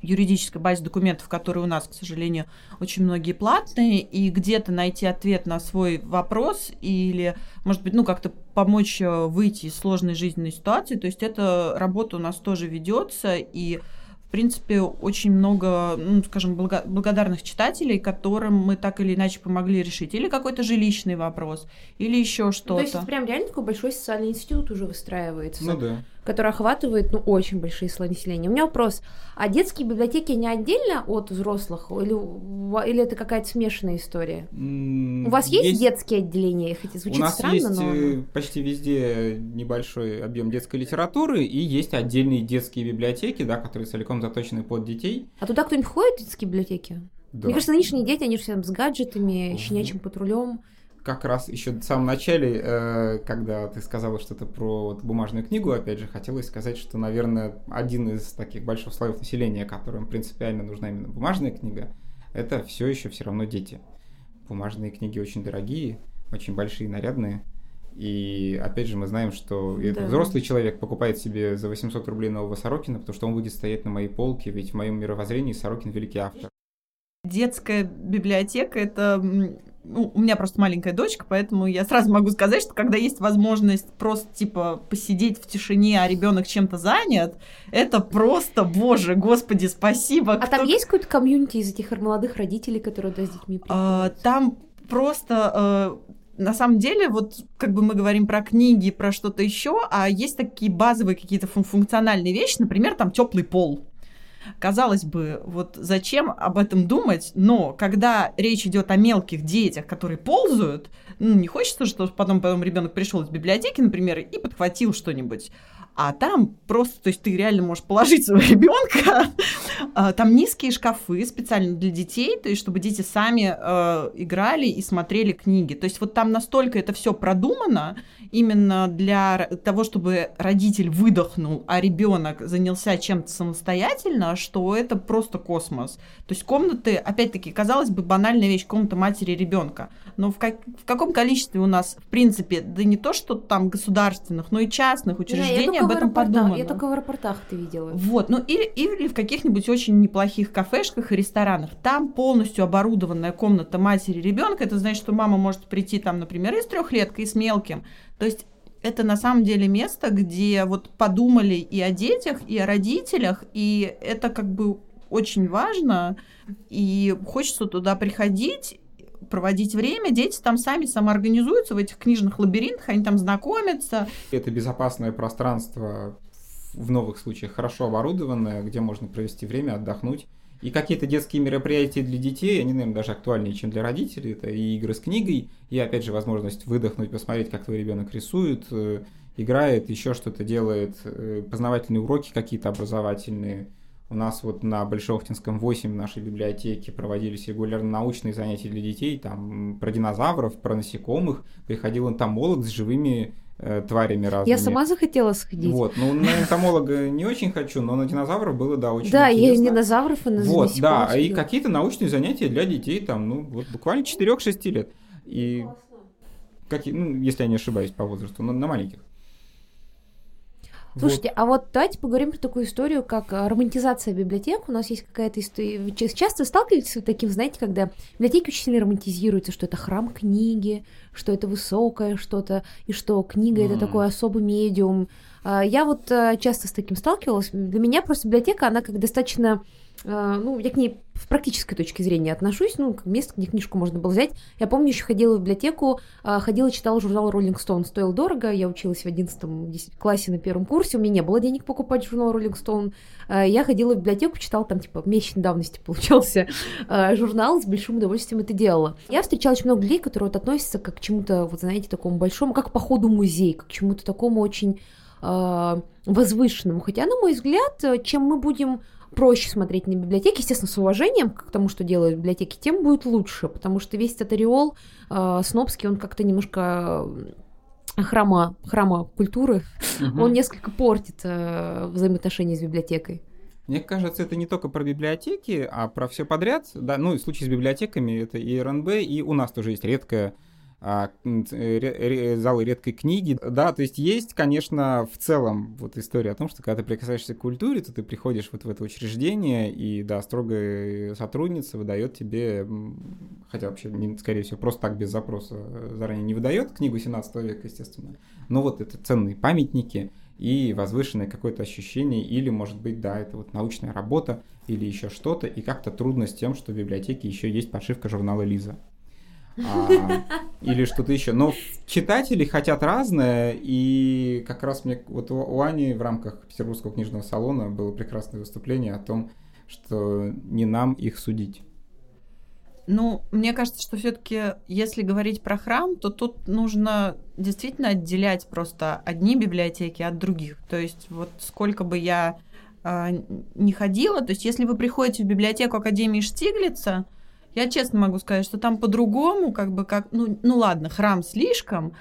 юридической базе документов, которые у нас, к сожалению, очень многие платные, и где-то найти ответ на свой вопрос или, может быть, ну, как-то помочь выйти из сложной жизненной ситуации. То есть эта работа у нас тоже ведется, и в принципе, очень много, ну, скажем, благодарных читателей, которым мы так или иначе помогли решить. Или какой-то жилищный вопрос, или еще что-то. Ну, то есть это прям реально такой большой социальный институт уже выстраивается, ну, да, который охватывает, ну, очень большие слои населения. У меня вопрос, а детские библиотеки не отдельно от взрослых? Или это какая-то смешанная история? У вас есть детские отделения? Хотя звучит странно, но... У нас есть почти везде небольшой объем детской литературы, и есть отдельные детские библиотеки, да, которые целиком заточены под детей. А туда кто-нибудь ходит в детские библиотеки? Да. Мне кажется, нынешние дети, они же там с гаджетами, щенячьим патрулем. Как раз еще в самом начале, когда ты сказала что-то про бумажную книгу, опять же, хотелось сказать, что, наверное, один из таких больших слоев населения, которым принципиально нужна именно бумажная книга, это все равно дети. Бумажные книги очень дорогие, очень большие, нарядные. И, опять же, мы знаем, что этот взрослый человек покупает себе за 800 рублей нового Сорокина, потому что он будет стоять на моей полке, ведь в моем мировоззрении Сорокин великий автор. Детская библиотека — это... Ну, у меня просто маленькая дочка, поэтому я сразу могу сказать, что когда есть возможность просто, типа, посидеть в тишине, а ребенок чем-то занят, это просто, боже, господи, спасибо. А там есть какой-то комьюнити из этих молодых родителей, которые с детьми приходят? Там просто... На самом деле, вот как бы мы говорим про книги, про что-то еще, а есть такие базовые какие-то функциональные вещи, например, там теплый пол. Казалось бы, вот зачем об этом думать, но когда речь идет о мелких детях, которые ползают, ну, не хочется, чтобы потом ребенок пришел из библиотеки, например, и подхватил что-нибудь. А там просто, то есть ты реально можешь положить своего ребенка. Там низкие шкафы специально для детей, то есть чтобы дети сами играли и смотрели книги. То есть вот там настолько это все продумано именно для того, чтобы родитель выдохнул, а ребенок занялся чем-то самостоятельно, что это просто космос. То есть комнаты, опять-таки, казалось бы, банальная вещь, комната матери и ребенка. Но в каком количестве у нас, в принципе, да не то, что там государственных, но и частных учреждений. Я только в аэропортах это видела. Вот, ну или в каких-нибудь очень неплохих кафешках и ресторанах. Там полностью оборудованная комната матери и ребенка. Это значит, что мама может прийти там, например, и с трехлеткой, и с мелким. То есть это на самом деле место, где вот подумали и о детях, и о родителях, и это как бы очень важно, и хочется туда приходить, проводить время, дети там сами самоорганизуются в этих книжных лабиринтах, они там знакомятся. Это безопасное пространство, в новых случаях хорошо оборудованное, где можно провести время, отдохнуть. И какие-то детские мероприятия для детей, они, наверное, даже актуальнее, чем для родителей. Это и игры с книгой, и, опять же, возможность выдохнуть, посмотреть, как твой ребенок рисует, играет, еще что-то делает, познавательные уроки какие-то образовательные. У нас вот на Большеохтинском 8 в нашей библиотеке проводились регулярно научные занятия для детей, там про динозавров, про насекомых, приходил энтомолог с живыми тварями разными. Я сама захотела сходить. Вот, ну на энтомолога не очень хочу, но на динозавров было, да, очень интересно. Да, я и динозавров, и на насекомых. Вот, да, и какие-то научные занятия для детей, там, ну, вот буквально 4-6 лет. И какие, ну, если я не ошибаюсь по возрасту, но на маленьких. Слушайте, вот. А вот давайте поговорим про такую историю, как романтизация библиотек. У нас есть какая-то история. Вы часто сталкиваетесь с таким, знаете, когда библиотеки очень сильно романтизируются, что это храм книги, что это высокое что-то, и что книга это такой особый медиум. Я вот часто с таким сталкивалась. Для меня просто библиотека, она как достаточно... Ну, я к ней с практической точки зрения отношусь, ну, как место, где книжку можно было взять. Я помню, еще ходила в библиотеку, ходила, читала журнал «Роллинг Стоун». Стоил дорого, я училась в 11 классе на первом курсе, у меня не было денег покупать журнал «Роллинг Стоун». Я ходила в библиотеку, читала там, типа, месячной давности получался журнал, с большим удовольствием это делала. Я встречала очень много людей, которые вот относятся как к чему-то, вот знаете, такому большому, как по ходу музей, как к чему-то такому очень возвышенному. Хотя, на мой взгляд, чем мы будем... проще смотреть на библиотеки, естественно, с уважением к тому, что делают библиотеки, тем будет лучше, потому что весь этот ореол снобский, он как-то немножко храма культуры, он несколько портит взаимоотношения с библиотекой. Мне кажется, это не только про библиотеки, а про все подряд. Да, ну, в случае с библиотеками это и РНБ, и у нас тоже есть залы редкой книги. Да, то есть конечно, в целом вот история о том, что когда ты прикасаешься к культуре, то ты приходишь вот в это учреждение, и, да, строгая сотрудница выдает тебе, хотя вообще, скорее всего, просто так без запроса заранее не выдает книгу 17 века, естественно, но вот это ценные памятники и возвышенное какое-то ощущение, или, может быть, да, это вот научная работа или еще что-то, и как-то трудно с тем, что в библиотеке еще есть подшивка журнала «Лиза». Или что-то еще. Но читатели хотят разное, и как раз мне вот у Ани в рамках Петербургского книжного салона было прекрасное выступление о том, что не нам их судить. Ну, мне кажется, что все-таки, если говорить про храм, то тут нужно действительно отделять просто одни библиотеки от других. То есть вот сколько бы я не ходила, то есть если вы приходите в библиотеку Академии Штиглица, я честно могу сказать, что там по-другому, как бы как, ну ладно, храм слишком,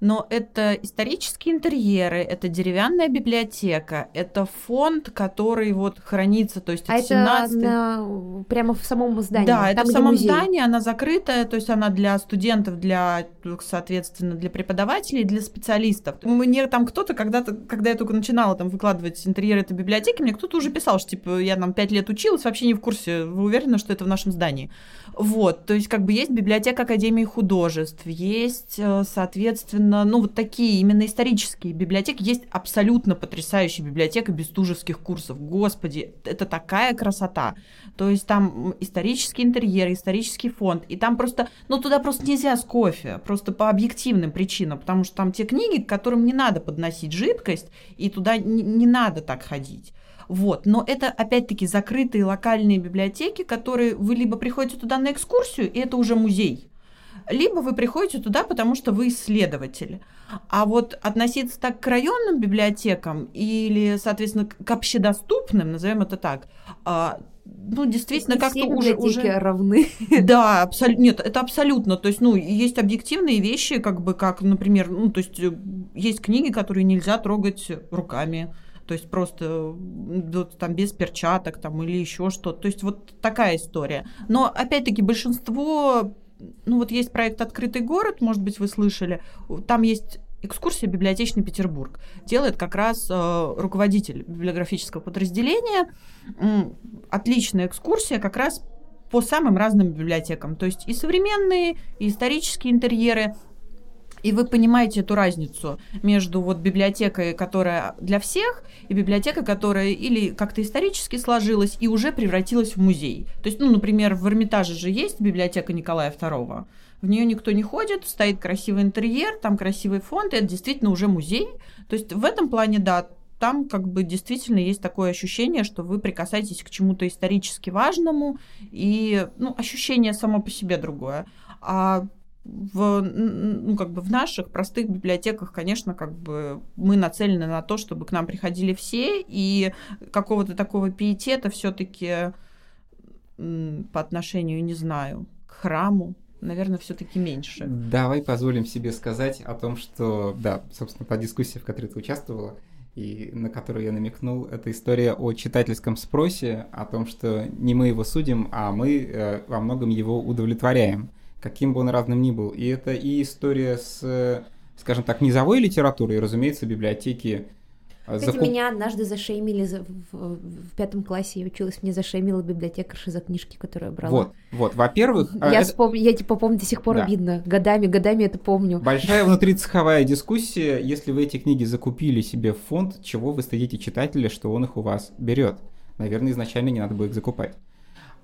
но это исторические интерьеры, это деревянная библиотека, это фонд, который вот хранится, то есть от 17-й. Прямо в самом здании. Да, это в самом здании, она закрытая, то есть она для студентов, для, соответственно, для преподавателей, для специалистов. Мне там кто-то когда-то, когда я только начинала там выкладывать интерьеры этой библиотеки, мне кто-то уже писал, что типа я там 5 лет училась, вообще не в курсе, вы уверены, что это в нашем здании. Вот, то есть как бы есть библиотека Академии художеств, есть, соответственно, ну, вот такие именно исторические библиотеки. Есть абсолютно потрясающая библиотека бестужевских курсов. Господи, это такая красота. То есть там исторический интерьер, исторический фонд. И там просто, ну, туда просто нельзя с кофе. Просто по объективным причинам. Потому что там те книги, к которым не надо подносить жидкость. И туда не надо так ходить. Вот. Но это, опять-таки, закрытые локальные библиотеки, которые вы либо приходите туда на экскурсию, и это уже музей. Либо вы приходите туда, потому что вы исследователь. А вот относиться так к районным библиотекам или, соответственно, к общедоступным, назовем это так, ну, действительно, как-то уже равны. Да, абсолютно. Нет, это абсолютно. То есть, ну, есть объективные вещи, как бы, как, например, ну, то есть, есть книги, которые нельзя трогать руками. То есть просто там без перчаток там, или еще что-то. То есть вот такая история. Но, опять-таки, большинство... Ну, вот есть проект «Открытый город», может быть, вы слышали. Там есть экскурсия «Библиотечный Петербург». Делает как раз руководитель библиографического подразделения. Отличная экскурсия как раз по самым разным библиотекам. То есть и современные, и исторические интерьеры. И вы понимаете эту разницу между вот библиотекой, которая для всех, и библиотекой, которая или как-то исторически сложилась и уже превратилась в музей. То есть, ну, например, в Эрмитаже же есть библиотека Николая II. В нее никто не ходит, стоит красивый интерьер, там красивый фонд, и это действительно уже музей. То есть в этом плане, да, там как бы действительно есть такое ощущение, что вы прикасаетесь к чему-то исторически важному, и, ну, ощущение само по себе другое. А ну, как бы в наших простых библиотеках, конечно, как бы мы нацелены на то, чтобы к нам приходили все, и какого-то такого пиетета все-таки по отношению, не знаю, к храму, наверное, все-таки меньше. Давай позволим себе сказать о том, что, да, собственно, та дискуссия, в которой ты участвовала, и на которую я намекнул, это история о читательском спросе, о том, что не мы его судим, а мы во многом его удовлетворяем, каким бы он разным ни был. И это и история с, скажем так, низовой литературой, и, разумеется, библиотеки Кстати, меня однажды зашеймили в 5 классе, я училась, мне зашеймила библиотекарша за книжки, которую я брала. Вот, во-первых... Я помню, до сих пор обидно, годами это помню. Большая внутрицеховая дискуссия, если вы эти книги закупили себе в фонд, чего вы стыдите читателя, что он их у вас берет? Наверное, изначально не надо было их закупать.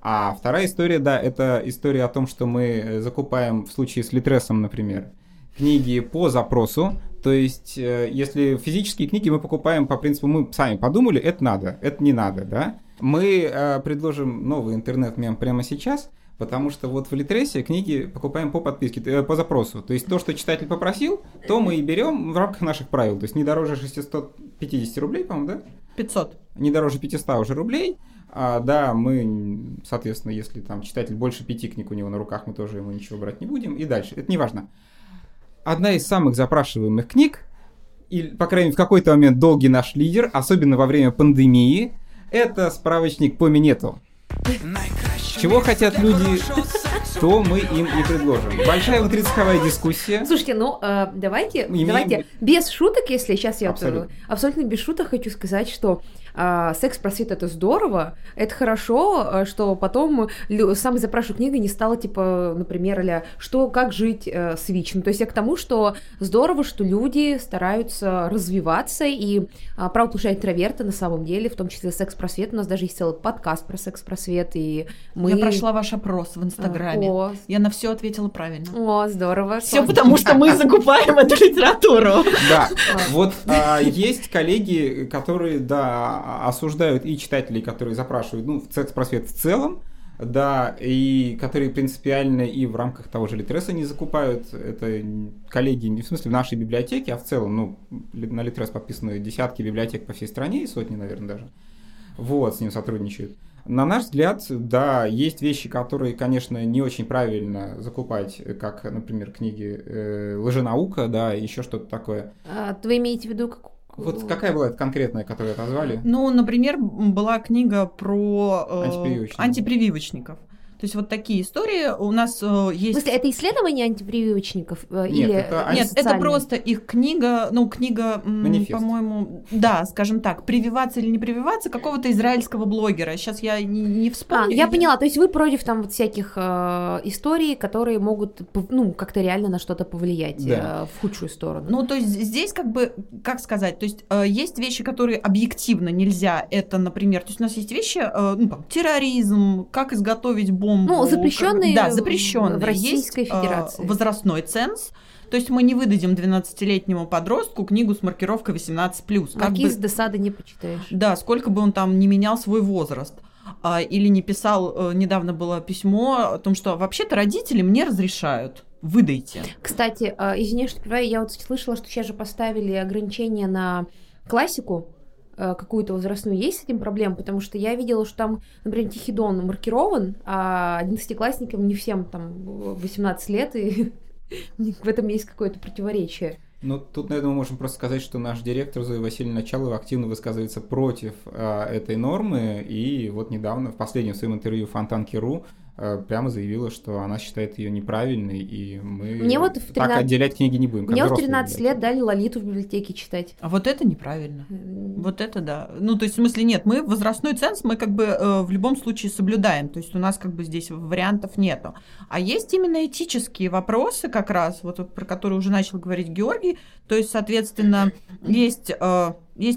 А вторая история, да, это история о том, что мы закупаем в случае с Литресом, например, книги по запросу. То есть, если физические книги мы покупаем по принципу, мы сами подумали, это надо, это не надо, да? Мы предложим новый интернет-мем прямо сейчас, потому что вот в Литресе книги покупаем по подписке, по запросу. То есть, то, что читатель попросил, то мы и берем в рамках наших правил. То есть, не дороже 650 рублей, по-моему, да? 500. Не дороже 500 уже рублей. Да, мы, соответственно, если там читатель больше 5 книг у него на руках, мы тоже ему ничего брать не будем. И дальше. Это не важно. Одна из самых запрашиваемых книг, и, по крайней мере, в какой-то момент долгий наш лидер, особенно во время пандемии, это справочник по минету. Чего хотят люди, то мы им и предложим. Большая внутрицеховая дискуссия. Слушайте, давайте, без шуток, если сейчас я абсолютно без шуток хочу сказать, что секс-просвет — это здорово, это хорошо, что потом самой запрашиваемой книгой не стала, типа, например, как жить с ВИЧ. Ну, то есть я к тому, что здорово, что люди стараются развиваться, и право слушать интроверта на самом деле, в том числе секс-просвет. У нас даже есть целый подкаст про секс-просвет, и мы... Я прошла ваш опрос в Инстаграме. Я на все ответила правильно. О, здорово. Все потому, что мы закупаем эту литературу. Да, вот есть коллеги, которые, да, осуждают и читателей, которые запрашивают, ну, секс-просвет в целом, да, и которые принципиально и в рамках того же Литреса не закупают. Это коллеги не в смысле в нашей библиотеке, а в целом, ну, на Литрес подписаны десятки библиотек по всей стране и сотни, наверное, даже. Вот, с ним сотрудничают. На наш взгляд, да, есть вещи, которые, конечно, не очень правильно закупать, как, например, книги «Лженаука», да, и еще что-то такое. Вы имеете в виду какую? Вот какая была конкретная, которую отозвали? Ну, например, была книга про антипрививочников. То есть вот такие истории у нас есть... В смысле, это исследование антипрививочников? Нет, это просто их книга, ну, книга, по-моему... Да, скажем так, прививаться или не прививаться какого-то израильского блогера. Сейчас я не вспомню. Я поняла, то есть вы против там вот всяких историй, которые могут, ну, как-то реально на что-то повлиять, да, в худшую сторону. Ну, то есть здесь как бы, как сказать, то есть есть вещи, которые объективно нельзя, это, например, то есть у нас есть вещи, ну, там, терроризм, как изготовить бомбу. Ну, запрещенные, да, запрещенные в Российской Федерации. Возрастной ценз. То есть мы не выдадим 12-летнему подростку книгу с маркировкой 18+. Какие с досады не почитаешь. Да, сколько бы он там не менял свой возраст. Или не писал, недавно было письмо о том, что вообще-то родители мне разрешают. Выдайте. Кстати, извини, что я вот слышала, что сейчас же поставили ограничения на классику какую-то возрастную. Есть с этим проблем? Потому что я видела, что там, например, Тихий Дон маркирован, а 11-классникам не всем там 18 лет, и в этом есть какое-то противоречие. Ну, тут, наверное, мы можем просто сказать, что наш директор Зоя Васильевна Началова активно высказывается против этой нормы, и вот недавно, в последнем своем интервью Фонтанке.ру, прямо заявила, что она считает ее неправильной, и мы так отделять книги не будем. Мне в 13 лет дали «Лолиту» в библиотеке читать. А вот это неправильно. Вот это да. Ну, то есть, в смысле, нет, мы возрастной ценз мы как бы в любом случае соблюдаем, то есть у нас как бы здесь вариантов нету. А есть именно этические вопросы как раз, вот про которые уже начал говорить Георгий, то есть, соответственно, есть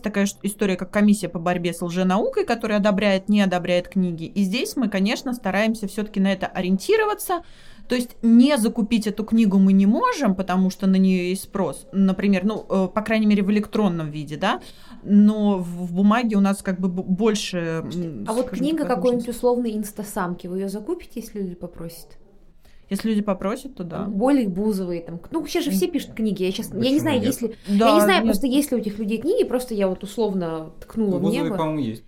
такая история, как комиссия по борьбе с лженаукой, которая одобряет, не одобряет книги. И здесь мы, конечно, стараемся все-таки на это ориентироваться. То есть не закупить эту книгу мы не можем, потому что на нее есть спрос. Например, ну, по крайней мере, в электронном виде, да. Но в бумаге у нас как бы больше... А вот книга какой-нибудь условной инстасамки, вы ее закупите, если люди попросят? Если люди попросят, то да. Более бузовые там. Ну, вообще же все пишут книги. Я не знаю, есть ли... Да, я не знаю, просто есть ли у этих людей книги, просто я вот условно ткнула в небо. Бузовые, по-моему, есть.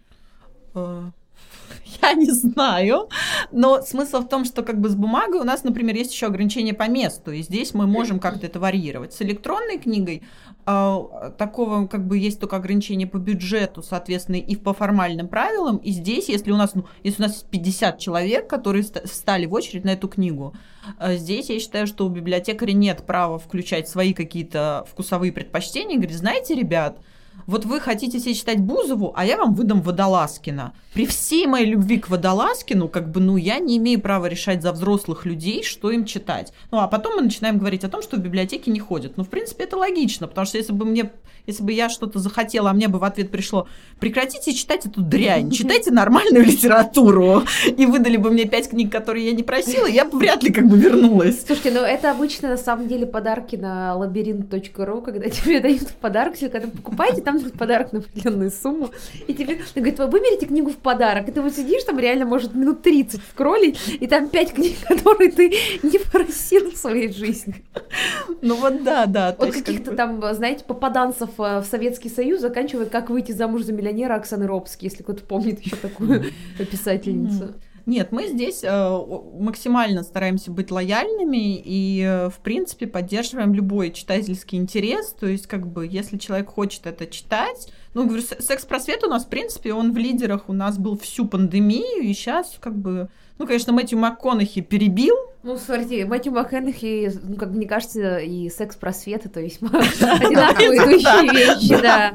Я не знаю, но смысл в том, что как бы с бумагой у нас, например, есть еще ограничение по месту, и здесь мы можем как-то это варьировать. С электронной книгой такого как бы есть только ограничение по бюджету, соответственно, и по формальным правилам, и здесь, если у нас, 50 человек, которые встали в очередь на эту книгу, здесь я считаю, что у библиотекаря нет права включать свои какие-то вкусовые предпочтения, говорит, знаете, ребят, Вот вы хотите себе читать Бузову, а я вам выдам Водолазкина. При всей моей любви к Водолазкину, как бы, ну, я не имею права решать за взрослых людей, что им читать. Ну, а потом мы начинаем говорить о том, что в библиотеке не ходят. Ну, в принципе, это логично, потому что если бы я что-то захотела, а мне бы в ответ пришло: прекратите читать эту дрянь, читайте нормальную литературу. И выдали бы мне 5 книг, которые я не просила, я бы вряд ли как бы вернулась. Слушайте, ну, это обычно, на самом деле, подарки на labyrinth.ru, когда тебе дают подарок, когда вы покупаете, там подарок на определенную сумму, и тебе говорят: вы выберите книгу в подарок, и ты вот сидишь там реально, может, минут 30 скроллить, и там 5 книг, которые ты не просил в своей жизни. Ну вот да. Вот каких-то там, знаете, попаданцев в Советский Союз, заканчивая «Как выйти замуж за миллионера» Оксаны Робски, если кто-то помнит еще такую писательницу. Нет, мы здесь максимально стараемся быть лояльными и, в принципе, поддерживаем любой читательский интерес. То есть, как бы, если человек хочет это читать... Ну, говорю, секс-просвет у нас, в принципе, он в лидерах у нас был всю пандемию, и сейчас, как бы... Ну, конечно, Мэтью МакКонахи перебил. Ну, смотрите, Мэтью МакКонахи, ну, как мне кажется, и секс-просвет — это весьма одинаковые идущие вещи, да.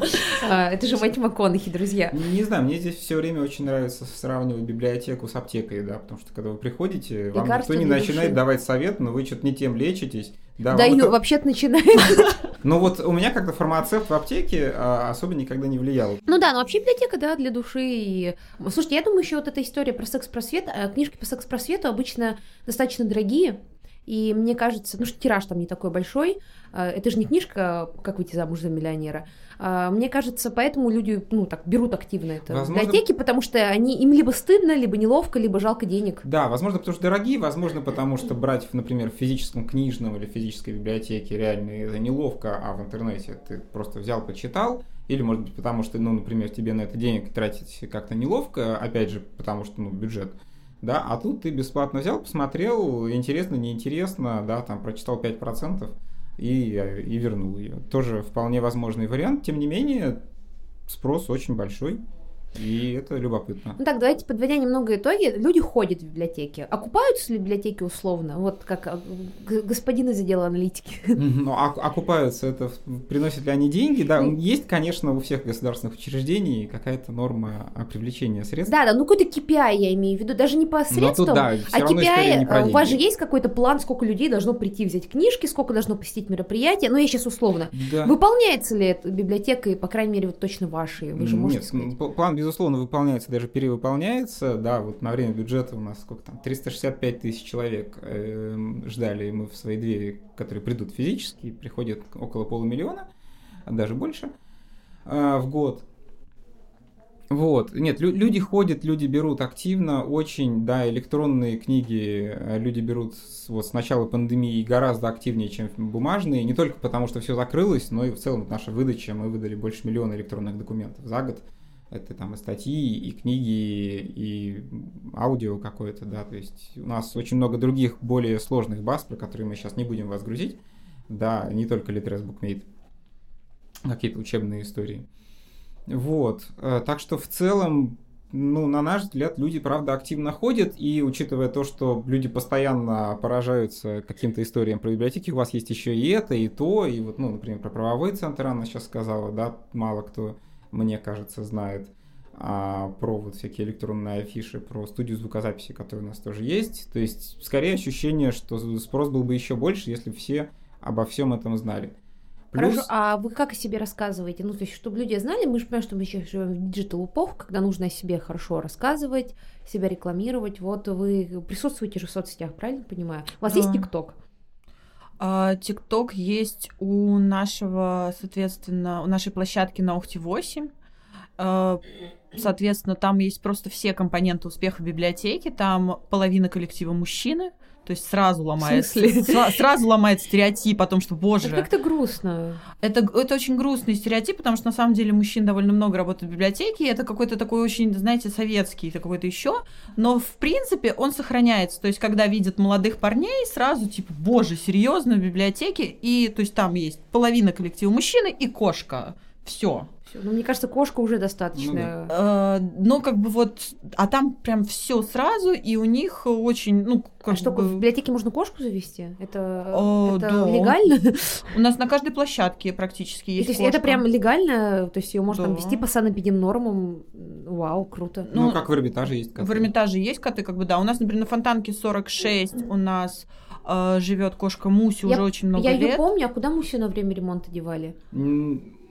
Это же Мэтью МакКонахи, друзья. Не знаю, мне здесь все время очень нравится сравнивать библиотеку с аптекой, да, потому что, когда вы приходите, вам никто не начинает давать совет, но вы что-то не тем лечитесь. Да, вообще-то начинает. Ну, вот у меня как-то фармацевт в аптеке особо никогда не влиял. Ну да, ну вообще библиотека, да, для души. Слушайте, я думаю, еще вот эта история про секс-просвет, книжки по секс-просвету обычно достаточно дорогие, и мне кажется, ну что тираж там не такой большой, это же не книжка «Как выйти замуж за миллионера», мне кажется, поэтому люди, ну, так, берут активно это в библиотеке, потому что им либо стыдно, либо неловко, либо жалко денег. Да, возможно, потому что дорогие, возможно, потому что брать, например, в физическом книжном или физической библиотеке реально это неловко, а в интернете ты просто взял, почитал. Или, может быть, потому что, ну, например, тебе на это денег тратить как-то неловко, опять же, потому что, ну, бюджет. Да, а тут ты бесплатно взял, посмотрел, интересно, неинтересно, да, там прочитал 5% и вернул ее. Тоже вполне возможный вариант, тем не менее, спрос очень большой, и это любопытно. Ну так, давайте, подводя немного итоги, люди ходят в библиотеки. Окупаются ли библиотеки условно? Вот как господин из отдела аналитики. Ну, окупаются, это приносят ли они деньги? Да, есть, конечно, у всех государственных учреждений какая-то норма привлечения средств. Да, ну какой-то KPI я имею в виду, даже не по средствам, да, а KPI, у вас же есть какой-то план, сколько людей должно прийти взять книжки, сколько должно посетить мероприятия, ну я сейчас условно. Да. Выполняется ли это библиотека, и, по крайней мере, вот точно ваши? Вы же можете сказать. План, безусловно, выполняется, даже перевыполняется, да, вот на время бюджета у нас сколько там, 365 тысяч человек ждали мы в свои двери, которые придут физически, приходят около 500 000, даже больше, в год. Вот, нет, люди ходят, люди берут активно, очень, да, электронные книги люди берут вот с начала пандемии гораздо активнее, чем бумажные, не только потому, что все закрылось, но и в целом наша выдача, мы выдали больше 1 миллиона электронных документов за год. Это там и статьи, и книги, и аудио какое-то, да, то есть у нас очень много других более сложных баз, про которые мы сейчас не будем вас грузить, да, не только Литрес, Букмейт, какие-то учебные истории. Вот, так что в целом, ну, на наш взгляд, люди, правда, активно ходят, и учитывая то, что люди постоянно поражаются каким-то историям про библиотеки, у вас есть еще и это, и то, и вот, ну, например, про правовой центр Анна сейчас сказала, да, мало кто... мне кажется, знает про вот всякие электронные афиши, про студию звукозаписи, которая у нас тоже есть. То есть, скорее ощущение, что спрос был бы еще больше, если все обо всем этом знали. Плюс... Хорошо, а вы как о себе рассказываете? Ну, то есть, чтобы люди знали, мы же понимаем, что мы сейчас живем в диджитал-эпоху, когда нужно о себе хорошо рассказывать, себя рекламировать. Вот вы присутствуете же в соцсетях, правильно понимаю? У вас есть ТикТок? ТикТок есть у нашего, соответственно, у нашей площадки на Охте 8. Соответственно, там есть просто все компоненты успеха библиотеки. Там половина коллектива мужчины. То есть сразу ломает стереотип о том, что, боже... Это как-то грустно. Это очень грустный стереотип, потому что, на самом деле, мужчин довольно много работают в библиотеке, это какой-то такой очень, знаете, советский, это какой-то еще, но, в принципе, он сохраняется. То есть, когда видят молодых парней, сразу, типа, боже, серьезно, в библиотеке, и, то есть, там есть половина коллектива мужчины и кошка. все. Ну, мне кажется, кошка уже достаточно. Ну, да. Но как бы вот, а там прям все сразу, и у них очень, ну, как в библиотеке можно кошку завести? Это да. Легально? У нас на каждой площадке практически есть кошка. Это прям легально, то есть ее можно вести по санэпидемнормам. Вау, круто. Ну, как в Эрмитаже есть коты. В Эрмитаже есть коты, как бы, да. У нас, например, на Фонтанке 46 у нас... живет кошка Муси уже очень много лет. Я ее помню, а куда Муси на время ремонта девали?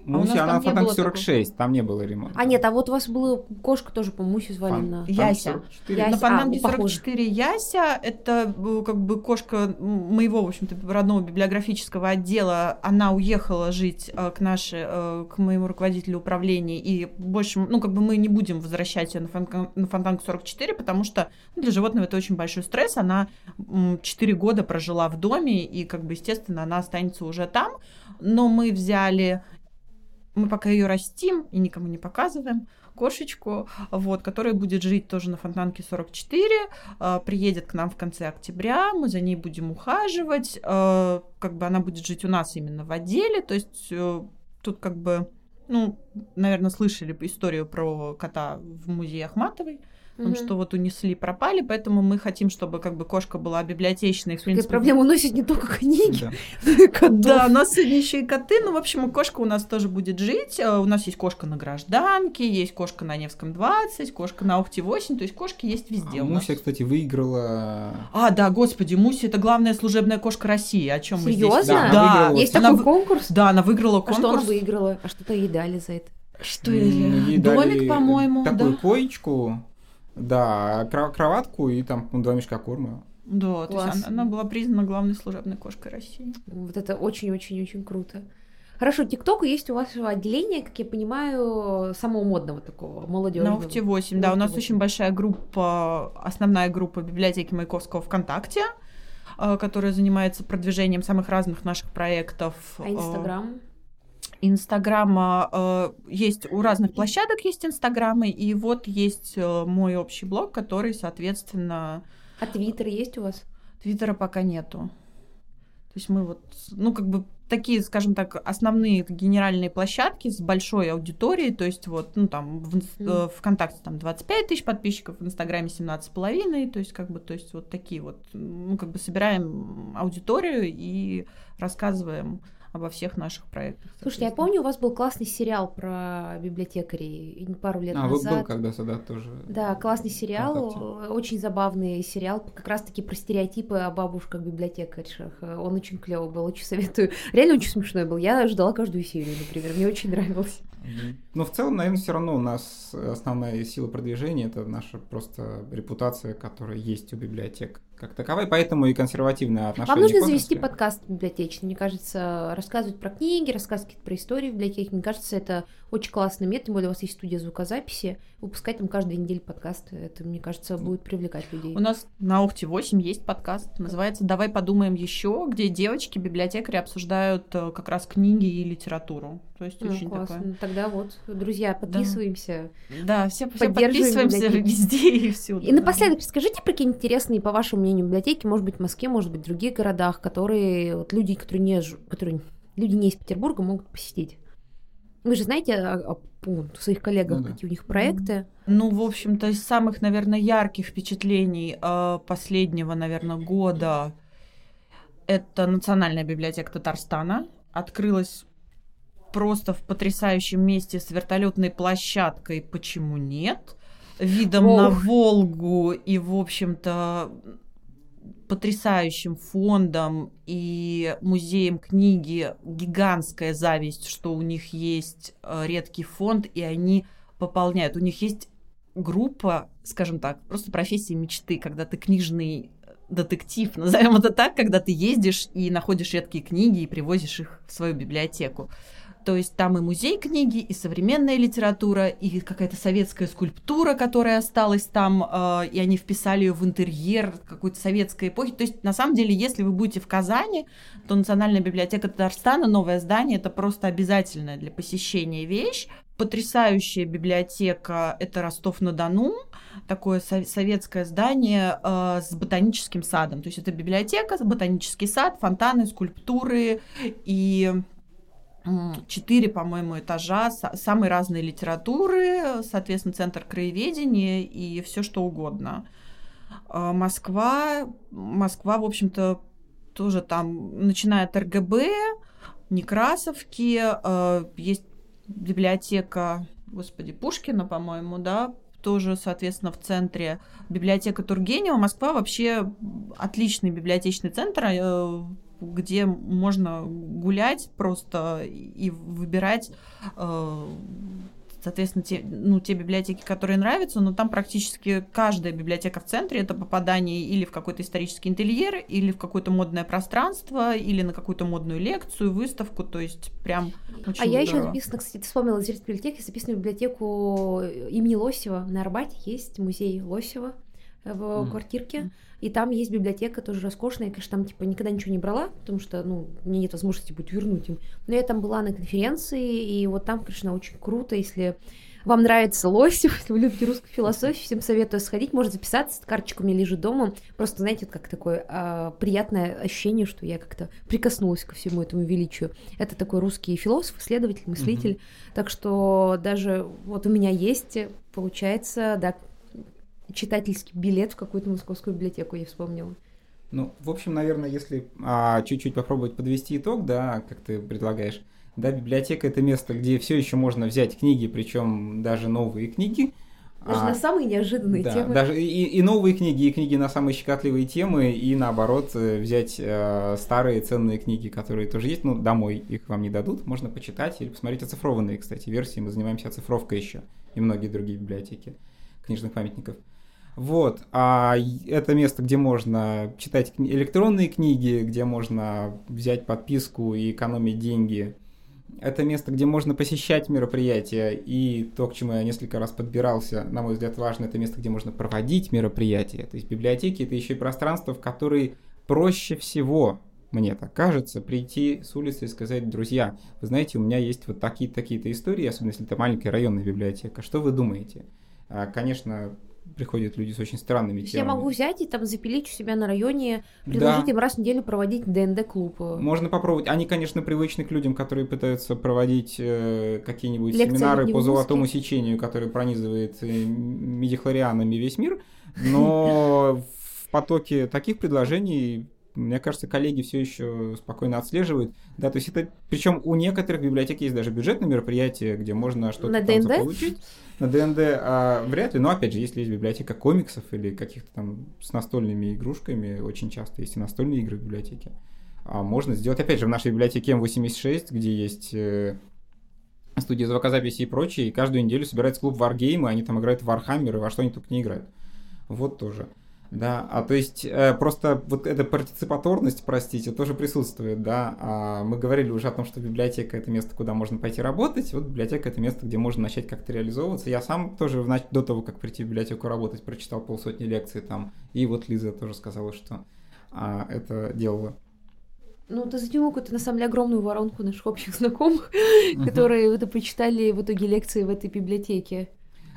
Муси, она Фонтанка 46, там не было ремонта. А нет, а вот у вас была кошка тоже, по Муси звали на... Яся. На Фонтанке 44 Яся, это как бы кошка моего, в общем-то, родного библиографического отдела, она уехала жить к моему руководителю управления, и больше, ну, как бы мы не будем возвращать ее на Фонтанку 44, потому что для животного это очень большой стресс, она 4 года прожила в доме, и, как бы, естественно, она останется уже там, но мы взяли... Мы пока ее растим и никому не показываем, кошечку, вот, которая будет жить тоже на Фонтанке 44, приедет к нам в конце октября, мы за ней будем ухаживать, как бы она будет жить у нас именно в отделе, то есть тут как бы, ну, наверное, слышали историю про кота в музее Ахматовой, потому что вот унесли, пропали, поэтому мы хотим, чтобы как бы кошка была библиотечной. Принципе... Проблема уносит не только книги, да, у нас сегодня еще и коты, ну, в общем, кошка у нас тоже будет жить, у нас есть кошка на Гражданке, есть кошка на Невском 20, кошка на Охте 8, то есть кошки есть везде. Муся, кстати, выиграла... А, да, господи, Муся — это главная служебная кошка России, о чем мы здесь... Серьезно? Да, есть такой конкурс? Да, она выиграла конкурс. А что она выиграла? А что-то ей дали за это? Что ей дали? Домик, по-моему, да. Такую коечку... Да, кроватку и там 2 мешка корма. Да, класс. То есть она была признана главной служебной кошкой России. Вот это очень-очень-очень круто. Хорошо, ТикТок есть у вас отделение, как я понимаю, самого модного такого, молодежного. На Охте 8, да, у нас 8. Очень большая группа, основная группа библиотеки Маяковского ВКонтакте, которая занимается продвижением самых разных наших проектов. А Инстаграм? Инстаграма есть у разных площадок, есть Инстаграмы, и вот есть мой общий блог, который, соответственно... А Твиттер есть у вас? Твиттера пока нету. То есть мы вот, ну, как бы такие, скажем так, основные генеральные площадки с большой аудиторией, то есть вот, ну, там, ВКонтакте там 25 тысяч подписчиков, в Инстаграме 17,5, то есть как бы, то есть вот такие вот, ну, как бы собираем аудиторию и рассказываем обо всех наших проектах. Слушайте, я помню, у вас был классный сериал про библиотекарей пару лет назад. Был когда-то, да, тоже. Да, классный сериал, очень забавный сериал, как раз-таки про стереотипы о бабушках-библиотекарях. Он очень клёвый был, очень советую. Реально очень смешной был. Я ждала каждую серию, например, мне очень нравилось. Но в целом, наверное, все равно у нас основная сила продвижения — это наша просто репутация, которая есть у библиотек как таковой, поэтому и консервативное отношение. Вам нужно завести подкаст библиотечный, мне кажется, рассказывать про книги, рассказывать про истории библиотеки, мне кажется, это очень классный метод, тем более у вас есть студия звукозаписи, выпускать там каждую неделю подкаст, это, мне кажется, будет привлекать людей. У нас на Охте 8 есть подкаст, называется «Давай подумаем еще», где девочки-библиотекари обсуждают как раз книги и литературу, то есть очень классно. Такое. Тогда вот, друзья, подписываемся. Да, все подписываемся везде и всюду. И напоследок расскажите про какие-нибудь интересные, по вашему библиотеки, может быть, в Москве, может быть, в других городах, которые вот, люди, которые не из Петербурга, могут посетить. Вы же знаете о своих коллегах, какие у них проекты. Ну, в общем-то, из самых, наверное, ярких впечатлений последнего, наверное, года это Национальная библиотека Татарстана. Открылась просто в потрясающем месте с вертолетной площадкой. Почему нет? Видом на Волгу и, в общем-то, потрясающим фондом и музеем книги. Гигантская зависть, что у них есть редкий фонд, и они пополняют. У них есть группа, скажем так, просто профессии мечты, когда ты книжный детектив, назовем это так, когда ты ездишь и находишь редкие книги и привозишь их в свою библиотеку. То есть там и музей книги, и современная литература, и какая-то советская скульптура, которая осталась там, и они вписали ее в интерьер какой-то советской эпохи. То есть, на самом деле, если вы будете в Казани, то Национальная библиотека Татарстана, новое здание, это просто обязательная для посещения вещь. Потрясающая библиотека – это Ростов-на-Дону, такое советское здание с ботаническим садом. То есть это библиотека, ботанический сад, фонтаны, скульптуры и... 4, по-моему, этажа самой разной литературы, соответственно, центр краеведения и все что угодно. Москва, в общем-то, тоже там, начиная от РГБ, Некрасовки, есть библиотека, Пушкина, по-моему, да, тоже, соответственно, в центре библиотека Тургенева. Москва вообще отличный библиотечный центр, где можно гулять просто и выбирать, соответственно, те библиотеки, которые нравятся, но там практически каждая библиотека в центре — это попадание или в какой-то исторический интерьер, или в какое-то модное пространство, или на какую-то модную лекцию, выставку, то есть прям очень здорово. Я еще записана, кстати, вспомнила из библиотеки, записана в библиотеку имени Лосева. На Арбате есть музей Лосева в квартирке, и там есть библиотека, тоже роскошная. Я, конечно, там никогда ничего не брала, потому что, у меня нет возможности будет вернуть им. Но я там была на конференции, и вот там, конечно, очень круто. Если вам нравится Лосев, если вы любите русскую философию, всем советую сходить, можно записаться, карточка у меня лежит дома. Просто, знаете, вот как такое приятное ощущение, что я как-то прикоснулась ко всему этому величию. Это такой русский философ, исследователь, мыслитель. Так что даже вот у меня есть, получается, да, читательский билет в какую-то московскую библиотеку, я вспомнила. В общем, наверное, если чуть-чуть попробовать подвести итог, да, как ты предлагаешь, да, библиотека — это место, где все еще можно взять книги, причем даже новые книги. Даже на самые неожиданные темы. Даже и новые книги, и книги на самые щекотливые темы, и наоборот взять старые ценные книги, которые тоже есть, домой их вам не дадут, можно почитать или посмотреть оцифрованные, кстати, версии. Мы занимаемся оцифровкой еще и многие другие библиотеки книжных памятников. Вот, это место, где можно читать электронные книги, где можно взять подписку и экономить деньги. Это место, где можно посещать мероприятия, и то, к чему я несколько раз подбирался, на мой взгляд, важно, это место, где можно проводить мероприятия. То есть библиотеки — это еще и пространство, в которое проще всего, мне так кажется, прийти с улицы и сказать: друзья, вы знаете, у меня есть вот такие-то истории, особенно если это маленькая районная библиотека, что вы думаете? Конечно, приходят люди с очень странными темами. Я могу взять и там запилить у себя на районе, предложить им раз в неделю проводить ДНД-клуб. Можно попробовать. Они, конечно, привычны к людям, которые пытаются проводить какие-нибудь семинары по золотому сечению, которые пронизывает мидихлорианами весь мир, но в потоке таких предложений, мне кажется, коллеги все еще спокойно отслеживают. Да, то есть это, причем у некоторых библиотек есть даже бюджетные мероприятия, где можно что-то на там заполучить. На ДНД вряд ли, но опять же, если есть библиотека комиксов или каких-то там с настольными игрушками, очень часто есть и настольные игры в библиотеке. Можно сделать, опять же, в нашей библиотеке М86, где есть студия звукозаписи и прочее, и каждую неделю собирается клуб Wargame, и они там играют в Warhammer, и во что они только не играют. Вот тоже. Да, то есть просто вот эта партиципаторность, простите, тоже присутствует, да. Мы говорили уже о том, что библиотека — это место, куда можно пойти работать, вот библиотека — это место, где можно начать как-то реализовываться. Я сам тоже до того, как прийти в библиотеку работать, прочитал 50 лекций там, и вот Лиза тоже сказала, что это делала. Ты затянул какую-то, на самом деле, огромную воронку наших общих знакомых, которые почитали в итоге лекции в этой библиотеке.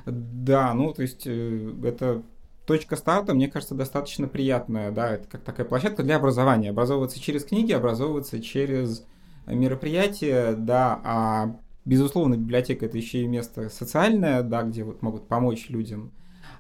Да, то есть это... Точка старта, мне кажется, достаточно приятная, да, это как такая площадка для образования. Образовываться через книги, образовываться через мероприятия, да, безусловно, библиотека — это еще и место социальное, да, где вот могут помочь людям,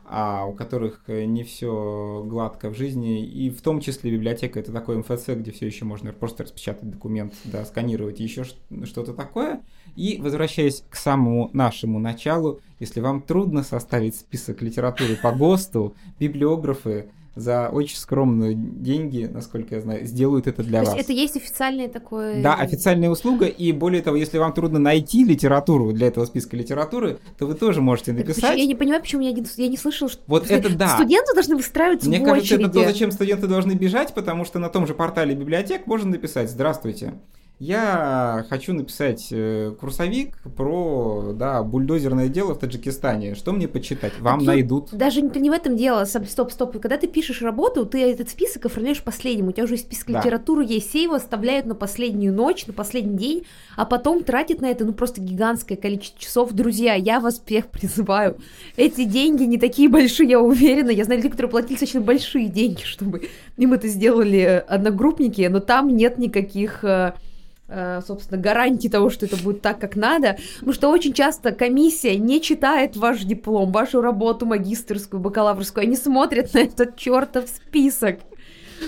у которых не все гладко в жизни, и в том числе библиотека — это такой МФЦ, где все еще можно просто распечатать документ, да, сканировать, еще что-то такое. И, возвращаясь к самому нашему началу, если вам трудно составить список литературы по ГОСТу, библиографы за очень скромные деньги, насколько я знаю, сделают это для вас. То есть это есть официальная такое... Да, официальная услуга, и более того, если вам трудно найти литературу для этого списка литературы, то вы тоже можете написать. Я не понимаю, почему я не слышала, что вот это, да. Студенты должны выстраиваться в очереди. Мне кажется, это то, зачем студенты должны бежать, потому что на том же портале библиотек можно написать: «Здравствуйте, я хочу написать курсовик про, да, бульдозерное дело в Таджикистане. Что мне почитать?» Вам найдут. Даже не в этом дело. Стоп. Когда ты пишешь работу, ты этот список оформляешь последним. У тебя уже список литературы есть. Все его оставляют на последнюю ночь, на последний день, а потом тратят на это просто гигантское количество часов. Друзья, я вас всех призываю. Эти деньги не такие большие, я уверена. Я знаю людей, которые платили достаточно большие деньги, чтобы им это сделали одногруппники, но там нет никаких... собственно, гарантии того, что это будет так, как надо, потому что очень часто комиссия не читает ваш диплом, вашу работу магистерскую, бакалаврскую, они смотрят на этот чертов список.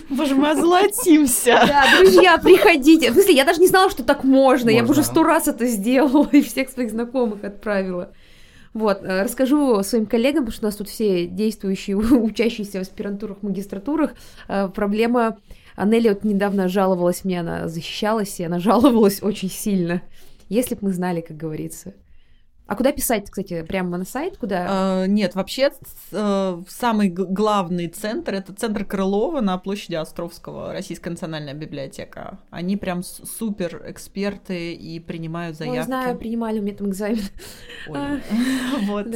Боже, мы озолотимся. Да, друзья, приходите. В смысле, я даже не знала, что так можно. Я уже 100 раз это сделала и всех своих знакомых отправила. Вот, расскажу своим коллегам, потому что у нас тут все действующие, учащиеся в аспирантурах, магистратурах, проблема... Аннели вот недавно жаловалась мне, она защищалась, и она жаловалась очень сильно. Если бы мы знали, как говорится. А куда писать, кстати, прямо на сайт? Куда? Нет, вообще самый главный центр, это центр Крылова на площади Островского, Российская национальная библиотека. Они прям супер эксперты и принимают заявки. Я знаю, принимали, у меня там экзамен. Вот.